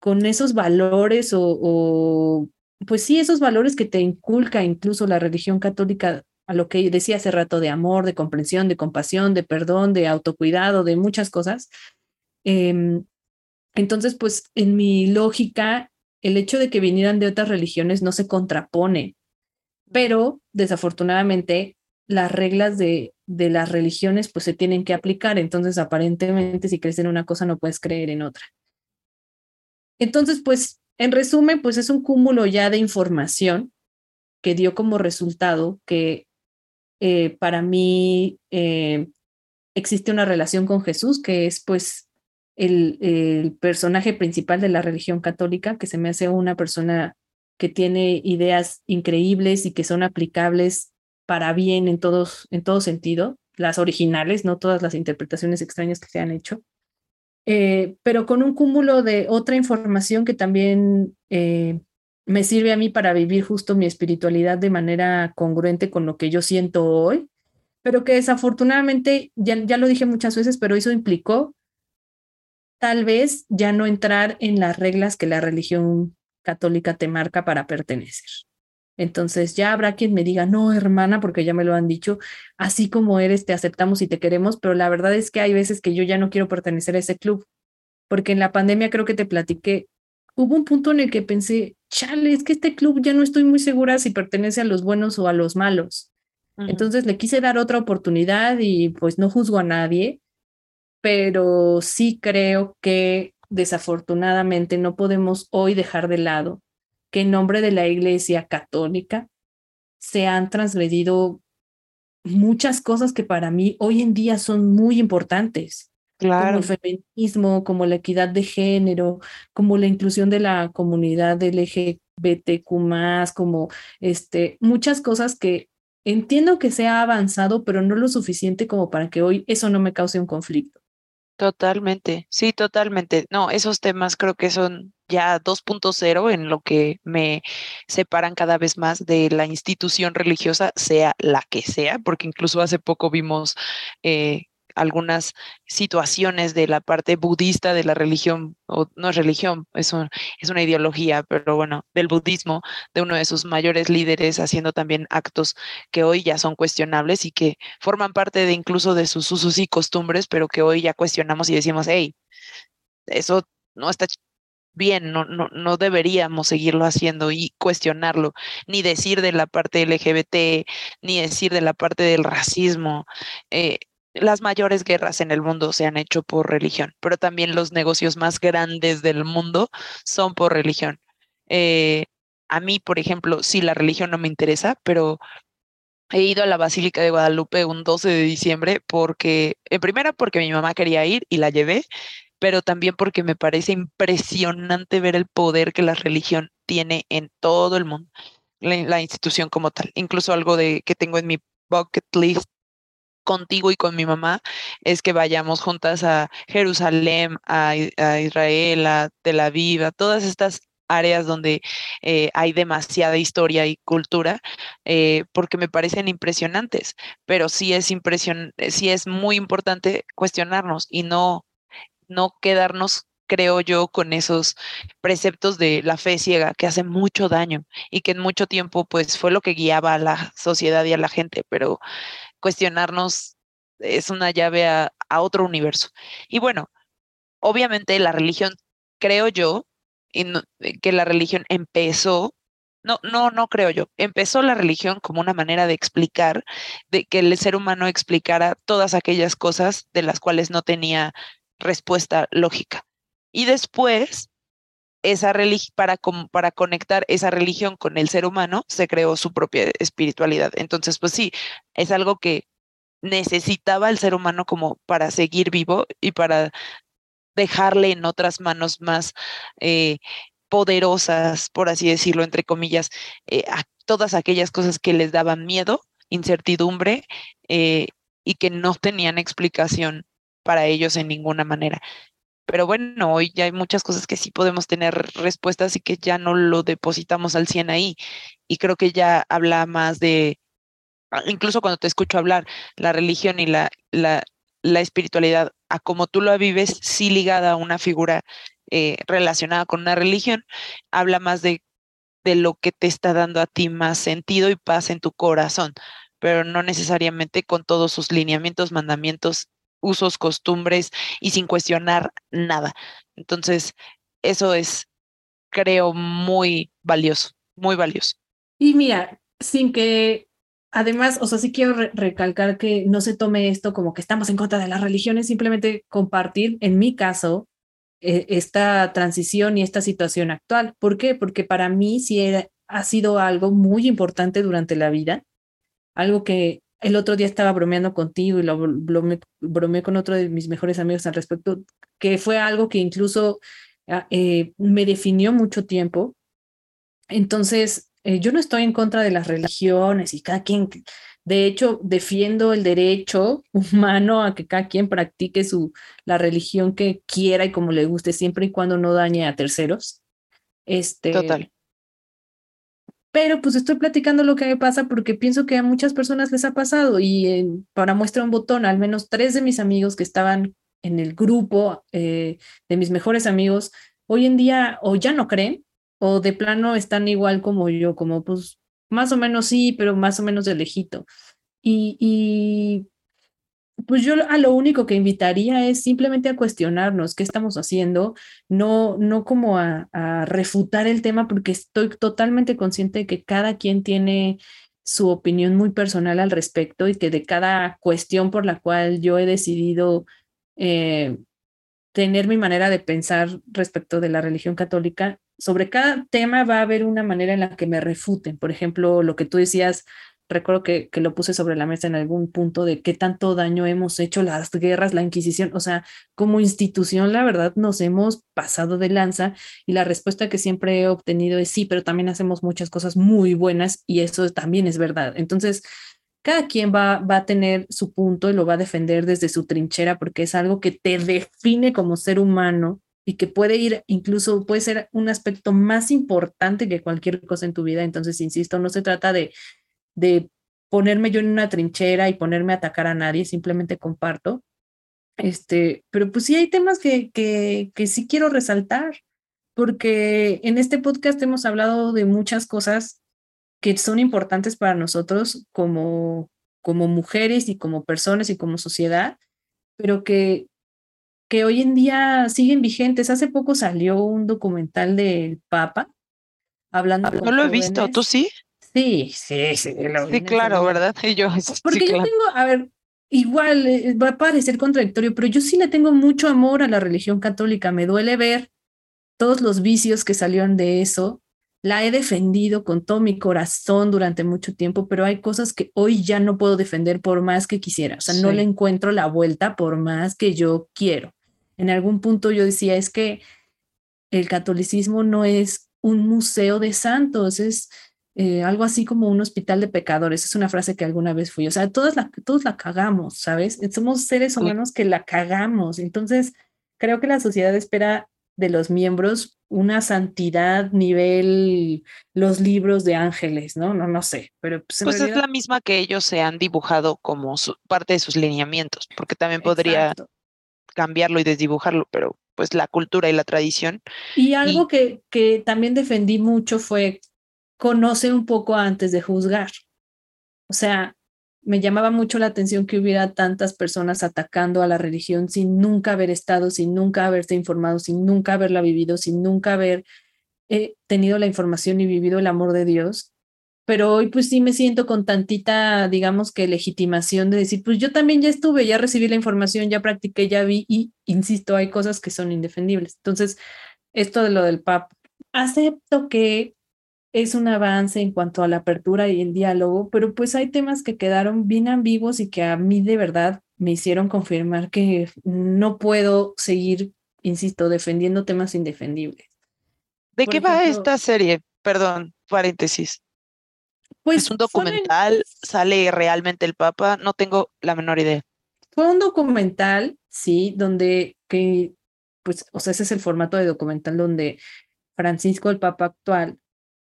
con esos valores o, o, pues sí, esos valores que te inculca incluso la religión católica, a lo que decía hace rato de amor, de comprensión, de compasión, de perdón, de autocuidado, de muchas cosas. Entonces, pues en mi lógica, el hecho de que vinieran de otras religiones no se contrapone, pero desafortunadamente las reglas de, de las religiones pues se tienen que aplicar, entonces aparentemente si crees en una cosa no puedes creer en otra. Entonces, pues en resumen, pues es un cúmulo ya de información que dio como resultado que eh, para mí eh, existe una relación con Jesús, que es pues El, el personaje principal de la religión católica, que se me hace una persona que tiene ideas increíbles y que son aplicables para bien en todos, en todo sentido, las originales, no todas las interpretaciones extrañas que se han hecho, eh, pero con un cúmulo de otra información que también eh, me sirve a mí para vivir justo mi espiritualidad de manera congruente con lo que yo siento hoy, pero que desafortunadamente, ya, ya lo dije muchas veces, pero eso implicó tal vez ya no entrar en las reglas que la religión católica te marca para pertenecer. Entonces ya habrá quien me diga, no, hermana, porque ya me lo han dicho, así como eres, te aceptamos y te queremos, pero la verdad es que hay veces que yo ya no quiero pertenecer a ese club, porque en la pandemia creo que te platiqué, hubo un punto en el que pensé, chale, es que este club ya no estoy muy segura si pertenece a los buenos o a los malos. Uh-huh. Entonces le quise dar otra oportunidad y pues no juzgo a nadie, pero sí creo que desafortunadamente no podemos hoy dejar de lado que en nombre de la Iglesia Católica se han transgredido muchas cosas que para mí hoy en día son muy importantes. Claro. Como el feminismo, como la equidad de género, como la inclusión de la comunidad L G B T Q más, como este, muchas cosas que entiendo que se ha avanzado, pero no lo suficiente como para que hoy eso no me cause un conflicto. Totalmente, sí, totalmente. No, esos temas creo que son ya dos punto cero en lo que me separan cada vez más de la institución religiosa, sea la que sea, porque incluso hace poco vimos eh, algunas situaciones de la parte budista de la religión, o no es religión, es, un, es una ideología, pero bueno, del budismo, de uno de sus mayores líderes haciendo también actos que hoy ya son cuestionables y que forman parte de incluso de sus usos y costumbres, pero que hoy ya cuestionamos y decimos, hey, eso no está bien, no, no, no deberíamos seguirlo haciendo y cuestionarlo, ni decir de la parte L G B T, ni decir de la parte del racismo, eh, las mayores guerras en el mundo se han hecho por religión, pero también los negocios más grandes del mundo son por religión. Eh, a mí, por ejemplo, sí, la religión no me interesa, pero he ido a la Basílica de Guadalupe un doce de diciembre porque, en primera, porque mi mamá quería ir y la llevé, pero también porque me parece impresionante ver el poder que la religión tiene en todo el mundo, la, la institución como tal. Incluso algo de que tengo en mi bucket list contigo y con mi mamá es que vayamos juntas a Jerusalén, a, a Israel, a Tel Aviv, a todas estas áreas donde eh, hay demasiada historia y cultura, eh, porque me parecen impresionantes, pero sí es impresion- sí es muy importante cuestionarnos y no, no quedarnos, creo yo, con esos preceptos de la fe ciega que hace mucho daño y que en mucho tiempo pues fue lo que guiaba a la sociedad y a la gente, pero cuestionarnos es una llave a, a otro universo. Y bueno, obviamente la religión, creo yo, no, que la religión empezó, no, no, no creo yo, empezó la religión como una manera de explicar, de que el ser humano explicara todas aquellas cosas de las cuales no tenía respuesta lógica. Y después, esa religi- para, com- para conectar esa religión con el ser humano, se creó su propia espiritualidad. Entonces, pues sí, es algo que necesitaba el ser humano como para seguir vivo y para dejarle en otras manos más eh, poderosas, por así decirlo, entre comillas, eh, a todas aquellas cosas que les daban miedo, incertidumbre eh, y que no tenían explicación para ellos en ninguna manera. Pero bueno, hoy ya hay muchas cosas que sí podemos tener respuestas y que ya no lo depositamos al cien ahí. Y creo que ya habla más de, incluso cuando te escucho hablar, la religión y la, la, la espiritualidad, a como tú la vives, sí ligada a una figura eh, relacionada con una religión, habla más de, de lo que te está dando a ti más sentido y paz en tu corazón, pero no necesariamente con todos sus lineamientos, mandamientos, usos, costumbres y sin cuestionar nada. Entonces, eso es, creo, muy valioso, muy valioso. Y mira, sin que, además, o sea, sí quiero re- recalcar que no se tome esto como que estamos en contra de las religiones, simplemente compartir, en mi caso, eh, esta transición y esta situación actual. ¿Por qué? Porque para mí sí era, ha sido algo muy importante durante la vida, algo que el otro día estaba bromeando contigo y lo bromeé, bromeé con otro de mis mejores amigos al respecto, que fue algo que incluso eh, me definió mucho tiempo. Entonces, eh, yo no estoy en contra de las religiones y cada quien, de hecho, defiendo el derecho humano a que cada quien practique su, la religión que quiera y como le guste, siempre y cuando no dañe a terceros. Este, Total. Pero pues estoy platicando lo que me pasa porque pienso que a muchas personas les ha pasado y eh, para muestra un botón, al menos tres de mis amigos que estaban en el grupo eh, de mis mejores amigos, hoy en día o ya no creen o de plano están igual como yo, como pues más o menos sí, pero más o menos de lejito. Y, y pues yo a lo único que invitaría es simplemente a cuestionarnos qué estamos haciendo, no, no como a, a refutar el tema porque estoy totalmente consciente de que cada quien tiene su opinión muy personal al respecto y que de cada cuestión por la cual yo he decidido eh, tener mi manera de pensar respecto de la religión católica, sobre cada tema va a haber una manera en la que me refuten. Por ejemplo, lo que tú decías, recuerdo que, que lo puse sobre la mesa en algún punto, de qué tanto daño hemos hecho, las guerras, la Inquisición, o sea, como institución, la verdad, nos hemos pasado de lanza, y la respuesta que siempre he obtenido es sí, pero también hacemos muchas cosas muy buenas, y eso también es verdad. Entonces, cada quien va, va a tener su punto y lo va a defender desde su trinchera, porque es algo que te define como ser humano, y que puede ir, incluso puede ser un aspecto más importante que cualquier cosa en tu vida. Entonces, insisto, no se trata de de ponerme yo en una trinchera y ponerme a atacar a nadie, simplemente comparto. Este, pero pues sí hay temas que, que, que sí quiero resaltar, porque en este podcast hemos hablado de muchas cosas que son importantes para nosotros como, como mujeres y como personas y como sociedad, pero que, que hoy en día siguen vigentes. Hace poco salió un documental del Papa hablando... No lo he visto, ¿tú sí? Sí, sí, sí. Sí, claro, ¿verdad? Y yo, porque sí, yo claro. tengo, a ver, igual eh, va a parecer contradictorio, pero yo sí le tengo mucho amor a la religión católica. Me duele ver todos los vicios que salieron de eso. La he defendido con todo mi corazón durante mucho tiempo, pero hay cosas que hoy ya no puedo defender por más que quisiera. O sea, sí. no le encuentro la vuelta por más que yo quiero. En algún punto yo decía, es que el catolicismo no es un museo de santos, es... Eh, algo así como un hospital de pecadores, es una frase que alguna vez fui, o sea, todos la, todos la cagamos, ¿sabes? Somos seres humanos que la cagamos, entonces creo que la sociedad espera de los miembros una santidad nivel los libros de ángeles, ¿no? No, no sé, pero... Pues, pues realidad... es la misma que ellos se han dibujado como su, parte de sus lineamientos, porque también podría Exacto. cambiarlo y desdibujarlo, pero pues la cultura y la tradición. Y algo y... Que, que también defendí mucho fue... conoce un poco antes de juzgar. O sea, me llamaba mucho la atención que hubiera tantas personas atacando a la religión sin nunca haber estado, sin nunca haberse informado, sin nunca haberla vivido, sin nunca haber eh, tenido la información y vivido el amor de Dios. Pero hoy pues sí me siento con tantita, digamos que legitimación de decir, pues yo también ya estuve, ya recibí la información, ya practiqué, ya vi, y insisto, hay cosas que son indefendibles. Entonces, esto de lo del Papa, acepto que es un avance en cuanto a la apertura y el diálogo, pero pues hay temas que quedaron bien ambiguos y que a mí de verdad me hicieron confirmar que no puedo seguir, insisto, defendiendo temas indefendibles. ¿De Por qué ejemplo, va esta serie? Perdón, paréntesis. Pues, ¿es un documental? Son... ¿Sale realmente el Papa? No tengo la menor idea. Fue un documental, sí, donde que, pues, o sea, ese es el formato de documental donde Francisco, el Papa actual,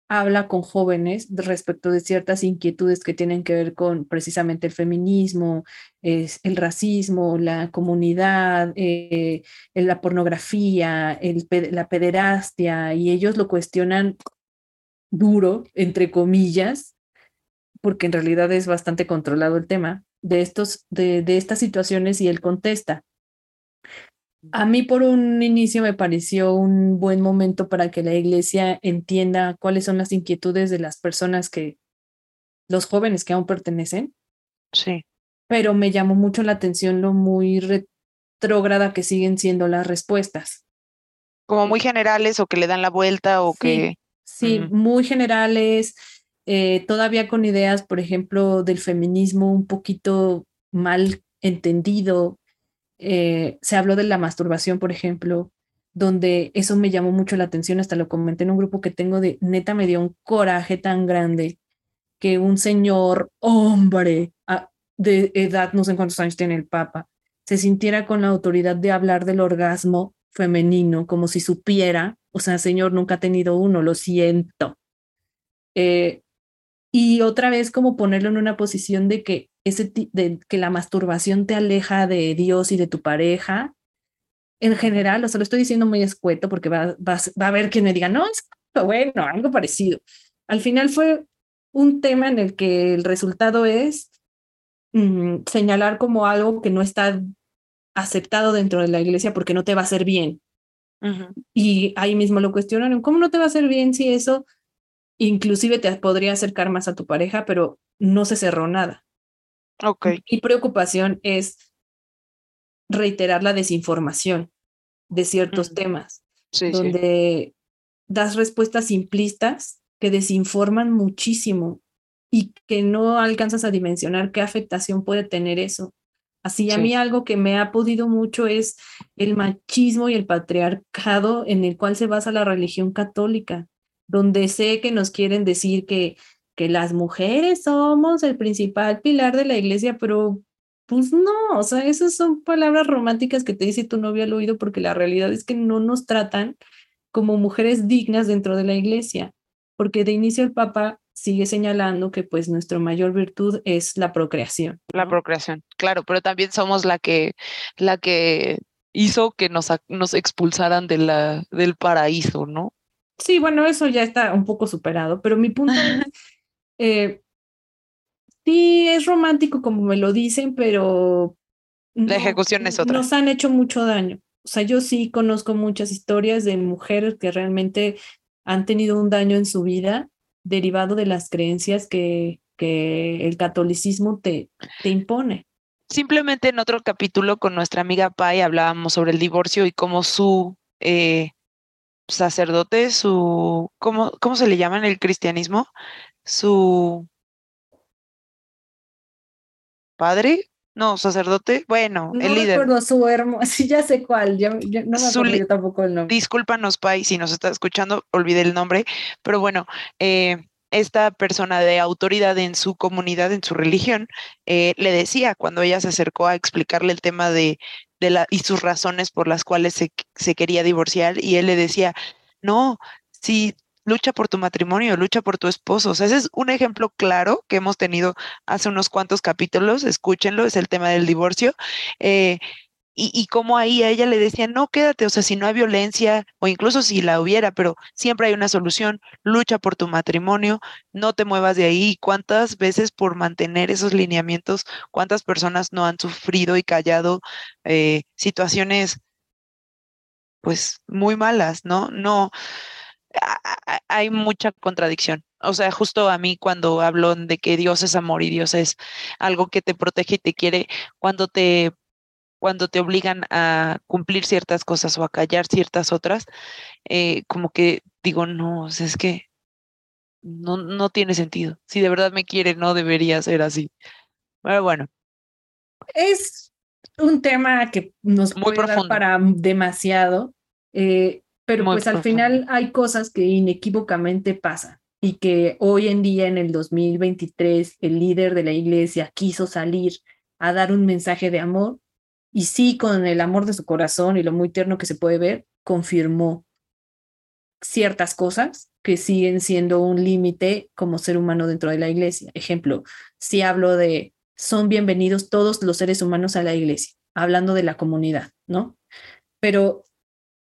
habla con jóvenes respecto de ciertas inquietudes que tienen que ver con precisamente el feminismo, es el racismo, la comunidad, eh, la pornografía, el, la pederastia, y ellos lo cuestionan duro, entre comillas, porque en realidad es bastante controlado el tema de, estos, de, de estas situaciones, y él contesta. A mí por un inicio me pareció un buen momento para que la iglesia entienda cuáles son las inquietudes de las personas que, los jóvenes que aún pertenecen. Sí. Pero me llamó mucho la atención lo muy retrógrada que siguen siendo las respuestas. Como muy generales o que le dan la vuelta o sí, que... Sí, uh-huh. muy generales, eh, todavía con ideas, por ejemplo, del feminismo un poquito mal entendido. Eh, se habló de la masturbación, por ejemplo, donde eso me llamó mucho la atención, hasta lo comenté en un grupo que tengo de neta, me dio un coraje tan grande que un señor hombre de edad, no sé cuántos años tiene el Papa, se sintiera con la autoridad de hablar del orgasmo femenino como si supiera. O sea, señor, nunca ha tenido uno, lo siento. Eh, y otra vez como ponerlo en una posición de que Ese t- de que la masturbación te aleja de Dios y de tu pareja en general. O sea, lo estoy diciendo muy escueto porque va, va, va a haber quien me diga, no, es bueno, algo parecido. Al final fue un tema en el que el resultado es mmm, señalar como algo que no está aceptado dentro de la iglesia porque no te va a hacer bien. Uh-huh. Y ahí mismo lo cuestionaron, ¿cómo no te va a hacer bien si eso inclusive te podría acercar más a tu pareja? Pero no se cerró nada. Okay. Mi preocupación es reiterar la desinformación de ciertos uh-huh. temas, sí, donde sí. das respuestas simplistas que desinforman muchísimo y que no alcanzas a dimensionar qué afectación puede tener eso. Así, a sí. mí algo que me ha podido mucho es el machismo y el patriarcado en el cual se basa la religión católica, donde sé que nos quieren decir que, que las mujeres somos el principal pilar de la iglesia, pero pues no, o sea, esas son palabras románticas que te dice tu novio al oído, porque la realidad es que no nos tratan como mujeres dignas dentro de la iglesia, porque de inicio el Papa sigue señalando que pues nuestra mayor virtud es la procreación, ¿no? La procreación, claro, pero también somos la que, la que hizo que nos, nos expulsaran de la, del paraíso, ¿no? Sí, bueno, eso ya está un poco superado, pero mi punto es, eh, sí es romántico como me lo dicen, pero no, la ejecución es otra. Nos han hecho mucho daño. O sea, yo sí conozco muchas historias de mujeres que realmente han tenido un daño en su vida derivado de las creencias que, que el catolicismo te, te impone. Simplemente en otro capítulo con nuestra amiga Pai hablábamos sobre el divorcio y cómo su eh, sacerdote, su ¿cómo, ¿cómo se le llama en el cristianismo? Su padre, no, sacerdote, bueno, no el líder. No recuerdo su hermano, sí, ya sé cuál, yo, yo no me acuerdo yo tampoco el nombre. Discúlpanos, Pai, si nos está escuchando, olvidé el nombre, pero bueno, eh, esta persona de autoridad en su comunidad, en su religión, eh, le decía cuando ella se acercó a explicarle el tema de, de la, y sus razones por las cuales se, se quería divorciar, y él le decía, no, sí, lucha por tu matrimonio, lucha por tu esposo. O sea, ese es un ejemplo claro que hemos tenido hace unos cuantos capítulos, escúchenlo, es el tema del divorcio, eh, y, y cómo ahí a ella le decían, no, quédate, o sea, si no hay violencia, o incluso si la hubiera, pero siempre hay una solución, lucha por tu matrimonio, no te muevas de ahí. ¿Cuántas veces por mantener esos lineamientos, cuántas personas no han sufrido y callado eh, situaciones, pues, muy malas, ¿no? No... Hay mucha contradicción. O sea, justo a mí cuando hablo de que Dios es amor y Dios es algo que te protege y te quiere, cuando te, cuando te obligan a cumplir ciertas cosas o a callar ciertas otras, eh, como que digo, no, o sea, es que no, no tiene sentido. Si de verdad me quiere, no debería ser así. Pero bueno. Es un tema que nos muy puede profundo. Dar para demasiado. Eh, Pero Muy pues profundo. Al final hay cosas que inequívocamente pasan y que hoy en día, en el dos mil veintitrés, el líder de la iglesia quiso salir a dar un mensaje de amor y sí, con el amor de su corazón y lo muy tierno que se puede ver, confirmó ciertas cosas que siguen siendo un límite como ser humano dentro de la iglesia. Ejemplo, si hablo de son bienvenidos todos los seres humanos a la iglesia, hablando de la comunidad, ¿no? Pero...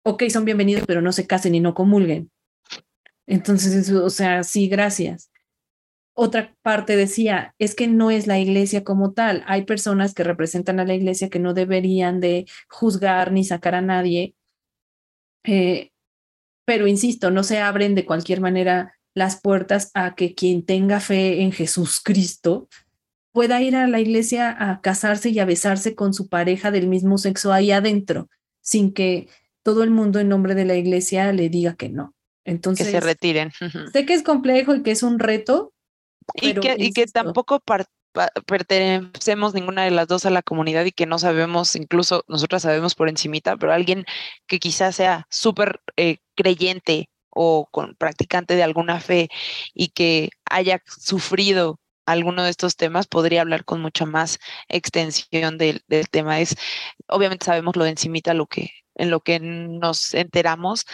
ok, son bienvenidos, pero no se casen y no comulguen. Entonces, o sea, sí, gracias. Otra parte decía, es que no es la iglesia como tal. Hay personas que representan a la iglesia que no deberían de juzgar ni sacar a nadie. Eh, pero, insisto, no se abren de cualquier manera las puertas a que quien tenga fe en Jesucristo pueda ir a la iglesia a casarse y a besarse con su pareja del mismo sexo ahí adentro, sin que... todo el mundo en nombre de la iglesia le diga que no. Entonces, que se retiren. Uh-huh. Sé que es complejo y que es un reto. Y, pero que, y que tampoco par- pa- pertenecemos ninguna de las dos a la comunidad y que no sabemos, incluso nosotras sabemos por encimita, pero alguien que quizás sea súper eh, creyente o con, practicante de alguna fe y que haya sufrido alguno de estos temas podría hablar con mucha más extensión del, del tema. Es, obviamente sabemos lo de encimita, lo que... en lo que nos enteramos,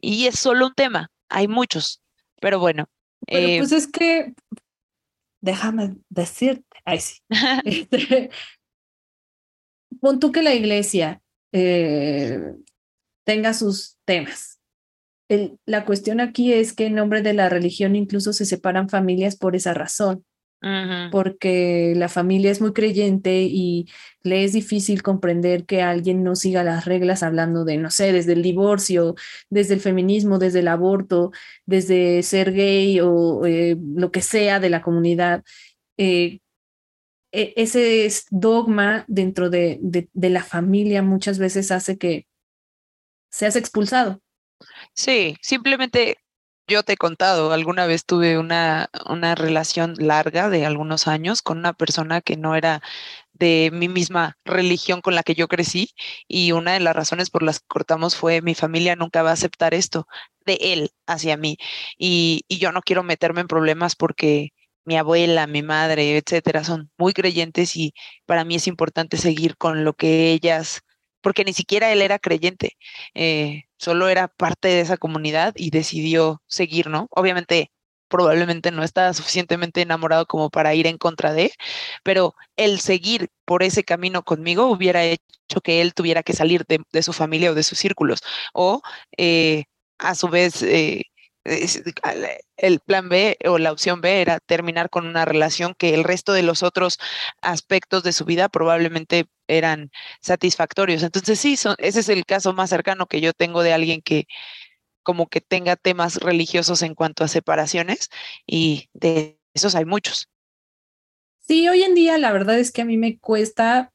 y es solo un tema, hay muchos, pero bueno. Pero eh, pues es que, déjame decirte, ay sí, este, pon tú que la iglesia eh, tenga sus temas. El, la cuestión aquí es que en nombre de la religión incluso se separan familias por esa razón. Porque la familia es muy creyente y le es difícil comprender que alguien no siga las reglas hablando de, no sé, desde el divorcio, desde el feminismo, desde el aborto, desde ser gay o eh, lo que sea de la comunidad. eh, ese dogma dentro de, de, de la familia muchas veces hace que seas expulsado. Sí, simplemente yo te he contado, alguna vez tuve una, una relación larga de algunos años con una persona que no era de mi misma religión con la que yo crecí, y una de las razones por las que cortamos fue: mi familia nunca va a aceptar esto de él hacia mí, y, y yo no quiero meterme en problemas porque mi abuela, mi madre, etcétera, son muy creyentes, y para mí es importante seguir con lo que ellas, porque ni siquiera él era creyente, eh, solo era parte de esa comunidad y decidió seguir, ¿no? Obviamente, probablemente no estaba suficientemente enamorado como para ir en contra de, pero el seguir por ese camino conmigo hubiera hecho que él tuviera que salir de, de su familia o de sus círculos, o eh, a su vez... Eh, el plan B o la opción B era terminar con una relación que el resto de los otros aspectos de su vida probablemente eran satisfactorios. Entonces sí, son, ese es el caso más cercano que yo tengo de alguien que como que tenga temas religiosos en cuanto a separaciones, y de esos hay muchos. Sí, hoy en día la verdad es que a mí me cuesta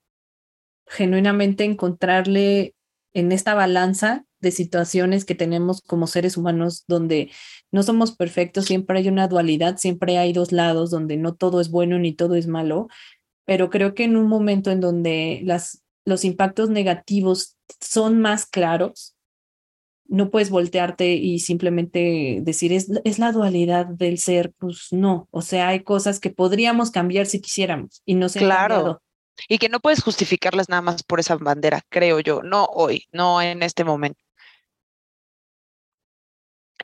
genuinamente encontrarle en esta balanza de situaciones que tenemos como seres humanos, donde no somos perfectos, siempre hay una dualidad, siempre hay dos lados, donde no todo es bueno ni todo es malo, pero creo que en un momento en donde las, los impactos negativos son más claros, no puedes voltearte y simplemente decir, es, es la dualidad del ser. Pues no, o sea, hay cosas que podríamos cambiar si quisiéramos y no se han cambiado. Claro. Y que no puedes justificarlas nada más por esa bandera, creo yo, no hoy, no en este momento.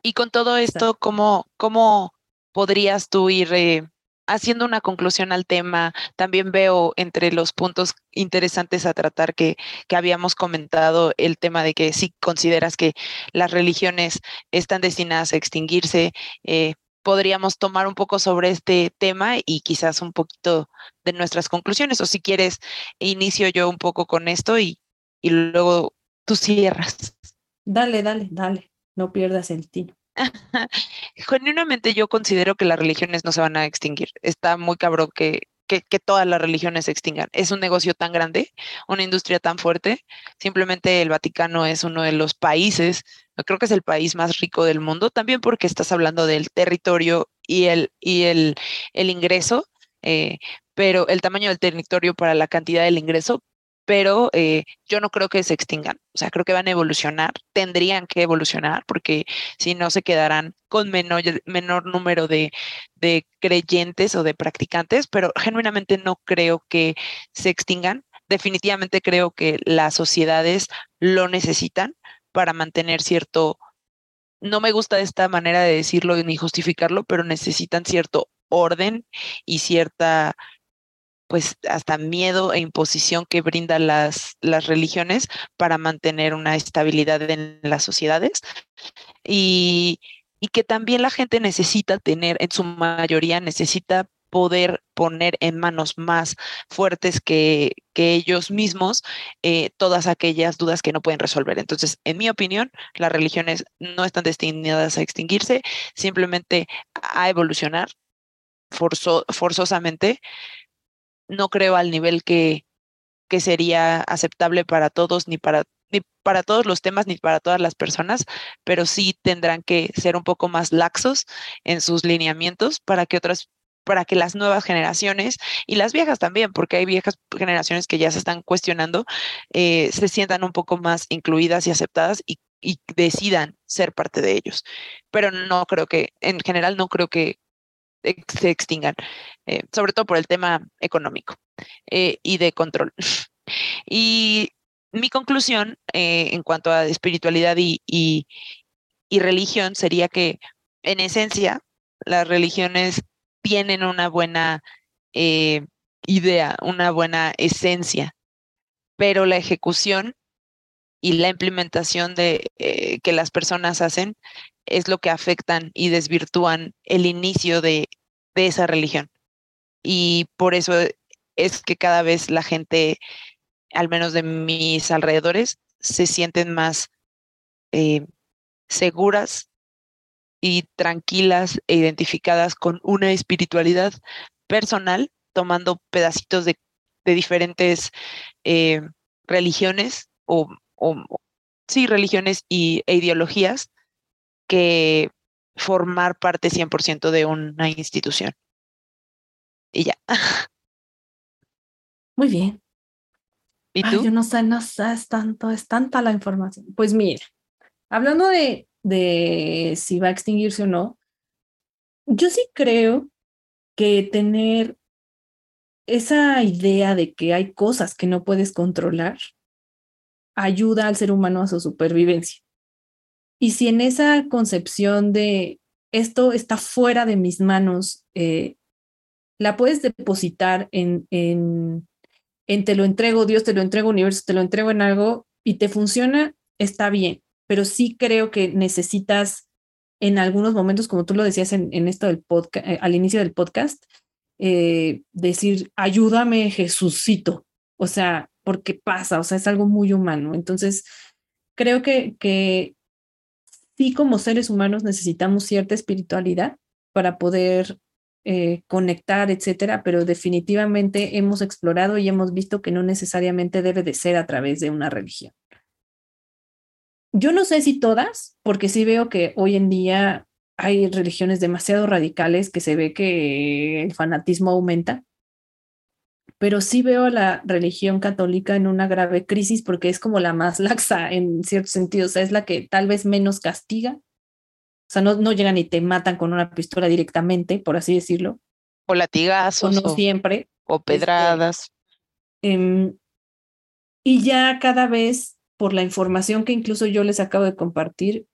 Y con todo esto, ¿cómo, cómo podrías tú ir eh, haciendo una conclusión al tema? También veo entre los puntos interesantes a tratar que, que habíamos comentado el tema de que si consideras que las religiones están destinadas a extinguirse, eh, podríamos tomar un poco sobre este tema y quizás un poquito de nuestras conclusiones. O si quieres, inicio yo un poco con esto y, y luego tú cierras. Dale, dale, dale. No pierdas el tino. Genuinamente yo considero que las religiones no se van a extinguir. Está muy cabrón que, que, que todas las religiones se extingan. Es un negocio tan grande, una industria tan fuerte. Simplemente el Vaticano es uno de los países, creo que es el país más rico del mundo, también porque estás hablando del territorio y el, y el, el ingreso, eh, pero el tamaño del territorio para la cantidad del ingreso. Pero eh, yo no creo que se extingan, o sea, creo que van a evolucionar, tendrían que evolucionar, porque si no se quedarán con menor, menor número de, de creyentes o de practicantes, pero genuinamente no creo que se extingan. Definitivamente creo que las sociedades lo necesitan para mantener cierto, no me gusta esta manera de decirlo ni justificarlo, pero necesitan cierto orden y cierta... pues hasta miedo e imposición que brindan las, las religiones para mantener una estabilidad en las sociedades, y, y que también la gente necesita tener, en su mayoría necesita poder poner en manos más fuertes que, que ellos mismos eh, todas aquellas dudas que no pueden resolver. Entonces, en mi opinión, las religiones no están destinadas a extinguirse, simplemente a evolucionar forzo, forzosamente. No creo al nivel que, que sería aceptable para todos, ni para, ni para todos los temas, ni para todas las personas, pero sí tendrán que ser un poco más laxos en sus lineamientos para que otras, para que las nuevas generaciones y las viejas también, porque hay viejas generaciones que ya se están cuestionando, eh, se sientan un poco más incluidas y aceptadas y, y decidan ser parte de ellos. Pero no creo que, en general no creo que se extingan, eh, sobre todo por el tema económico eh, y de control. Y mi conclusión eh, en cuanto a espiritualidad y, y, y religión sería que, en esencia, las religiones tienen una buena eh, idea, una buena esencia, pero la ejecución y la implementación de, eh, que las personas hacen es lo que afectan y desvirtúan el inicio de, de esa religión. Y por eso es que cada vez la gente, al menos de mis alrededores, se sienten más eh, seguras y tranquilas e identificadas con una espiritualidad, personal, tomando pedacitos de, de diferentes eh, religiones o, o sí, religiones y, e ideologías, que formar parte cien por ciento de una institución. Y ya. Muy bien. ¿Y tú? Ay, yo no sé, no sé, es, tanto, es tanta la información. Pues mira, hablando de, de si va a extinguirse o no, yo sí creo que tener esa idea de que hay cosas que no puedes controlar ayuda al ser humano a su supervivencia. Y si en esa concepción de esto está fuera de mis manos, eh, la puedes depositar en, en, en te lo entrego, Dios, te lo entrego, universo, te lo entrego en algo, y te funciona, está bien. Pero sí creo que necesitas en algunos momentos, como tú lo decías en, en esto del podcast, eh, al inicio del podcast, eh, decir, ayúdame, Jesucito. O sea, porque pasa, o sea, es algo muy humano. Entonces, creo que, que sí, como seres humanos necesitamos cierta espiritualidad para poder eh, conectar, etcétera, pero definitivamente hemos explorado y hemos visto que no necesariamente debe de ser a través de una religión. Yo no sé si todas, porque sí veo que hoy en día hay religiones demasiado radicales que se ve que el fanatismo aumenta, pero sí veo a la religión católica en una grave crisis porque es como la más laxa en cierto sentido, o sea, es la que tal vez menos castiga, o sea, no, no llegan y te matan con una pistola directamente, por así decirlo. O latigazos. O no o, siempre. O pedradas. Este, eh, y ya cada vez, por la información que incluso yo les acabo de compartir,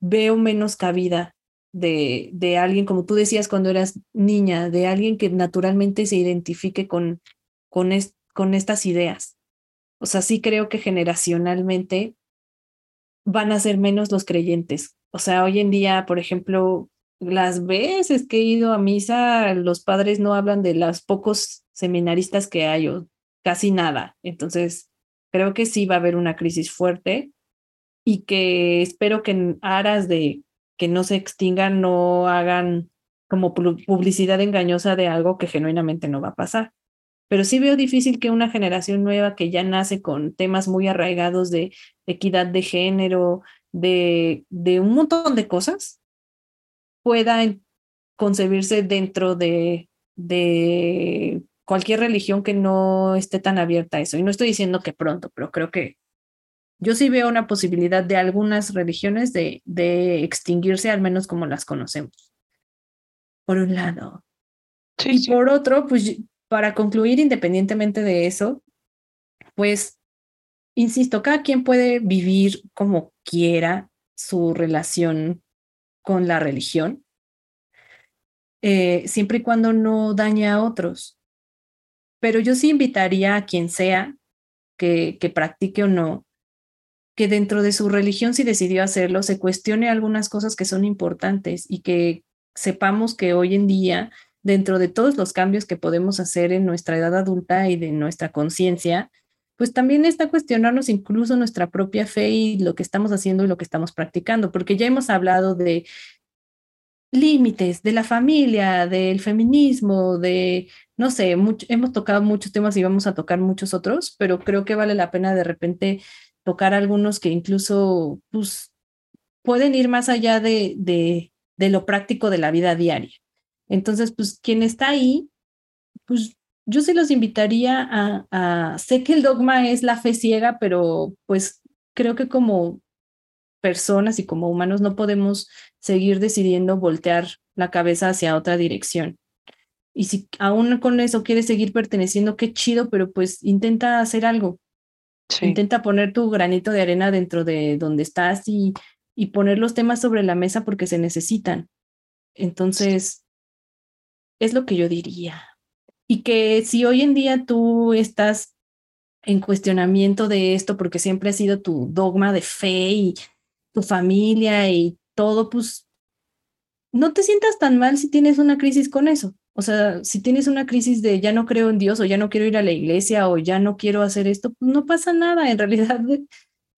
veo menos cabida de, de alguien, como tú decías cuando eras niña, de alguien que naturalmente se identifique con, con, es, con estas ideas. O sea, sí creo que generacionalmente van a ser menos los creyentes. O sea, hoy en día, por ejemplo, las veces que he ido a misa, los padres no hablan de los pocos seminaristas que hay, o casi nada. Entonces, creo que sí va a haber una crisis fuerte y que espero que en aras de que no se extingan no hagan como publicidad engañosa de algo que genuinamente no va a pasar. Pero sí veo difícil que una generación nueva que ya nace con temas muy arraigados de equidad de género, de, de un montón de cosas, pueda concebirse dentro de... de cualquier religión que no esté tan abierta a eso. Y no estoy diciendo que pronto, pero creo que yo sí veo una posibilidad de algunas religiones de, de extinguirse, al menos como las conocemos. Por un lado. Sí, y sí. Por otro, pues para concluir, independientemente de eso, pues, insisto, cada quien puede vivir como quiera su relación con la religión, eh, siempre y cuando no dañe a otros. Pero yo sí invitaría a quien sea que, que practique o no, que dentro de su religión, si decidió hacerlo, se cuestione algunas cosas que son importantes y que sepamos que hoy en día, dentro de todos los cambios que podemos hacer en nuestra edad adulta y de nuestra conciencia, pues también está cuestionarnos incluso nuestra propia fe y lo que estamos haciendo y lo que estamos practicando, porque ya hemos hablado de límites, de la familia, del feminismo, de, no sé, mucho, hemos tocado muchos temas y vamos a tocar muchos otros, pero creo que vale la pena de repente tocar algunos que incluso pues, pueden ir más allá de, de, de lo práctico de la vida diaria. Entonces, pues quien está ahí, pues yo sí los invitaría a, a, sé que el dogma es la fe ciega, pero pues creo que como personas y como humanos no podemos seguir decidiendo voltear la cabeza hacia otra dirección. Y si aún con eso quieres seguir perteneciendo, qué chido, pero pues intenta hacer algo. Sí. Intenta poner tu granito de arena dentro de donde estás y, y poner los temas sobre la mesa porque se necesitan. Entonces, es lo que yo diría. Y que si hoy en día tú estás en cuestionamiento de esto porque siempre ha sido tu dogma de fe y tu familia y todo, pues no te sientas tan mal si tienes una crisis con eso. O sea, si tienes una crisis de ya no creo en Dios o ya no quiero ir a la iglesia o ya no quiero hacer esto, pues no pasa nada. En realidad,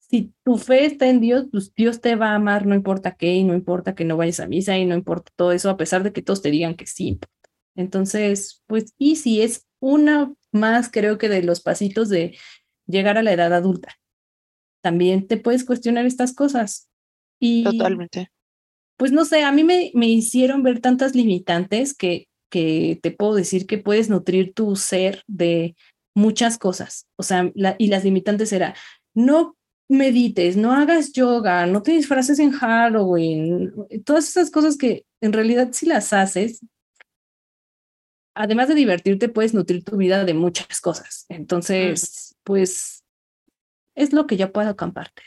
si tu fe está en Dios, pues Dios te va a amar, no importa qué, y no importa que no vayas a misa y no importa todo eso, a pesar de que todos te digan que sí. Entonces, pues, y si es una más, creo que de los pasitos de llegar a la edad adulta. También te puedes cuestionar estas cosas. Y, totalmente. Pues no sé, a mí me, me hicieron ver tantas limitantes que, que te puedo decir que puedes nutrir tu ser de muchas cosas. O sea, la, y las limitantes era, no medites, no hagas yoga, no te disfraces en Halloween. Todas esas cosas que en realidad si las haces, además de divertirte, puedes nutrir tu vida de muchas cosas. Entonces, pues, es lo que yo puedo compartir.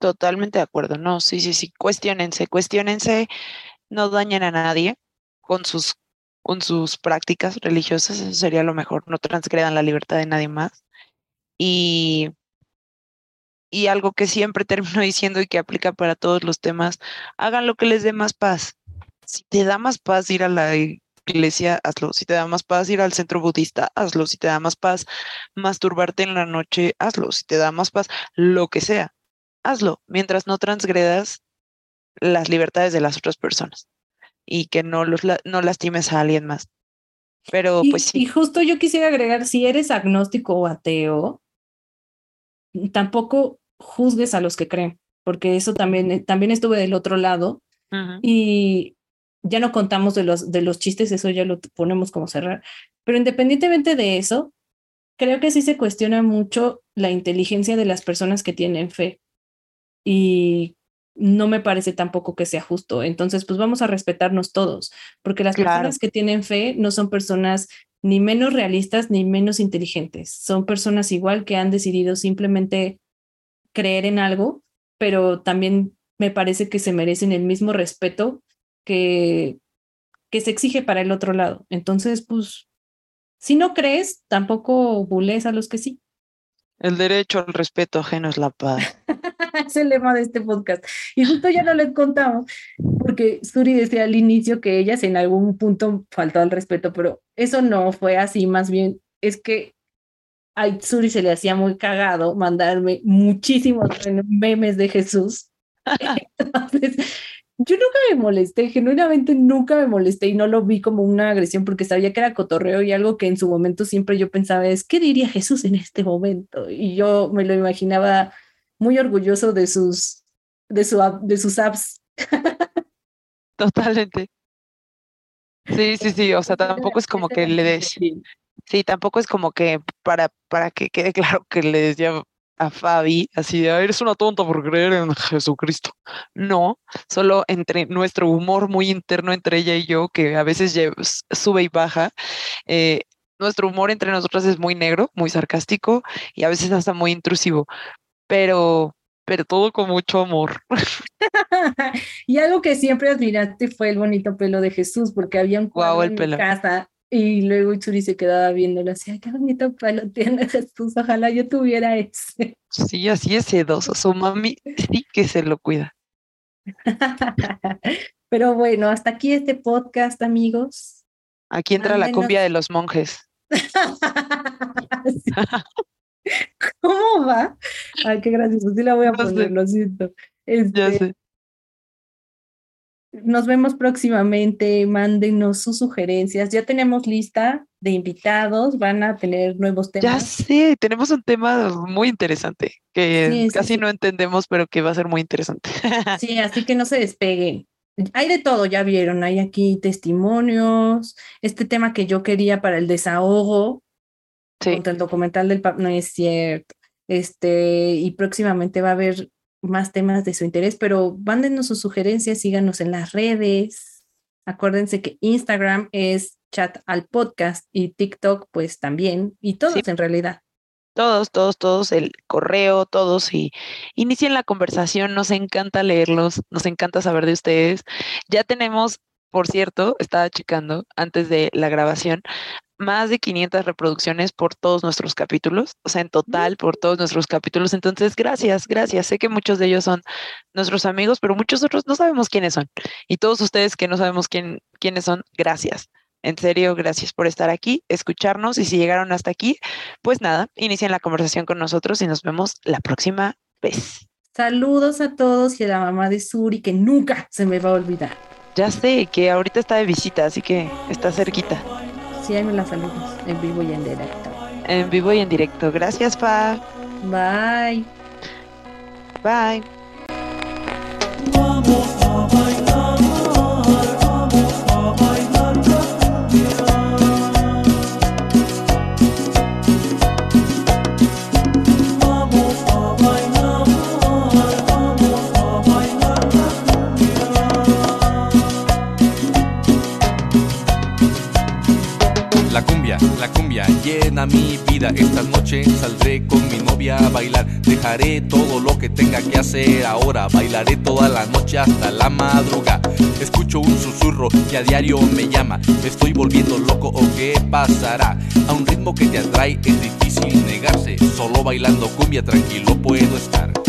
Totalmente de acuerdo, no, sí, sí, sí, cuestiónense, cuestiónense, no dañen a nadie con sus, con sus prácticas religiosas, eso sería lo mejor, no transgredan la libertad de nadie más. Y, y algo que siempre termino diciendo y que aplica para todos los temas, hagan lo que les dé más paz. Si te da más paz ir a la iglesia, hazlo. Si te da más paz ir al centro budista, hazlo. Si te da más paz masturbarte en la noche, hazlo. Si te da más paz, lo que sea, hazlo. Mientras no transgredas las libertades de las otras personas y que no, los, no lastimes a alguien más. Pero y, pues sí. Y justo yo quisiera agregar, si eres agnóstico o ateo, tampoco juzgues a los que creen, porque eso también, también estuve del otro lado. Uh-huh. Y ya no contamos de los, de los chistes, eso ya lo ponemos como cerrar. Pero independientemente de eso, creo que sí se cuestiona mucho la inteligencia de las personas que tienen fe. Y no me parece tampoco que sea justo. Entonces, pues vamos a respetarnos todos, porque las claro. personas que tienen fe no son personas ni menos realistas ni menos inteligentes. Son personas igual que han decidido simplemente creer en algo, pero también me parece que se merecen el mismo respeto Que, que se exige para el otro lado. Entonces, pues, si no crees, tampoco bulees a los que sí. El derecho al respeto ajeno es la paz. Es el lema de este podcast. Y justo ya no les contamos, porque Suri decía al inicio que ellas en algún punto faltó al respeto, pero eso no fue así, más bien es que a Suri se le hacía muy cagado mandarme muchísimos memes de Jesús. Entonces... yo nunca me molesté, genuinamente nunca me molesté y no lo vi como una agresión porque sabía que era cotorreo y algo que en su momento siempre yo pensaba es, ¿qué diría Jesús en este momento? Y yo me lo imaginaba muy orgulloso de sus, de su, de sus apps. Totalmente. Sí, sí, sí, o sea, tampoco es como que le des... Sí, tampoco es como que para, para que quede claro que le decía... a Fabi, así de, eres una tonta por creer en Jesucristo. No, solo entre nuestro humor muy interno entre ella y yo, que a veces lleva, sube y baja, eh, nuestro humor entre nosotras es muy negro, muy sarcástico y a veces hasta muy intrusivo, pero, pero todo con mucho amor. Y algo que siempre admiraste fue el bonito pelo de Jesús, porque había un cuadro wow, en mi casa. Y luego Itzuri se quedaba viéndolo así, ay, qué bonito palo tiene Jesús, ojalá yo tuviera ese. Sí, así es sedoso, su mami sí que se lo cuida. Pero bueno, hasta aquí este podcast, amigos. Aquí entra Mándenos... la cumbia de los monjes. Sí. ¿Cómo va? Ay, qué gracioso, sí la voy a no poner, sé. Lo siento. Este... Ya sé. Nos vemos próximamente, mándenos sus sugerencias. Ya tenemos lista de invitados, van a tener nuevos temas. Ya sé, tenemos un tema muy interesante que sí, casi sí, sí. no entendemos, pero que va a ser muy interesante. Sí, así que no se despeguen. Hay de todo, ya vieron, hay aquí testimonios, este tema que yo quería para el desahogo, sí. contra el documental del Papa, no es cierto. Este, y próximamente va a haber más temas de su interés, pero mándenos sus sugerencias, síganos en las redes. Acuérdense que Instagram es Chat al Podcast y TikTok pues también, y todos sí. en realidad. Todos, todos, todos, el correo, todos, y inicien la conversación, nos encanta leerlos, nos encanta saber de ustedes. Ya tenemos, por cierto, estaba checando antes de la grabación, más de quinientas reproducciones por todos nuestros capítulos, o sea, en total por todos nuestros capítulos. Entonces, gracias, gracias. Sé que muchos de ellos son nuestros amigos, pero muchos otros no sabemos quiénes son. Y todos ustedes que no sabemos quién, quiénes son, gracias. En serio, gracias por estar aquí, escucharnos. Y si llegaron hasta aquí, pues nada, inicien la conversación con nosotros y nos vemos la próxima vez. Saludos a todos y a la mamá de Suri, que nunca se me va a olvidar. Ya sé, que ahorita está de visita, así que está cerquita. Sí, ahí me la saludas, en vivo y en directo. En vivo y en directo. Gracias, Fa. Bye. Bye. La cumbia, la cumbia llena mi vida. Esta noche saldré con mi novia a bailar. Dejaré todo lo que tenga que hacer ahora. Bailaré toda la noche hasta la madrugada. Escucho un susurro que a diario me llama. ¿Me estoy volviendo loco o qué pasará? A un ritmo que te atrae es difícil negarse. Solo bailando cumbia tranquilo puedo estar.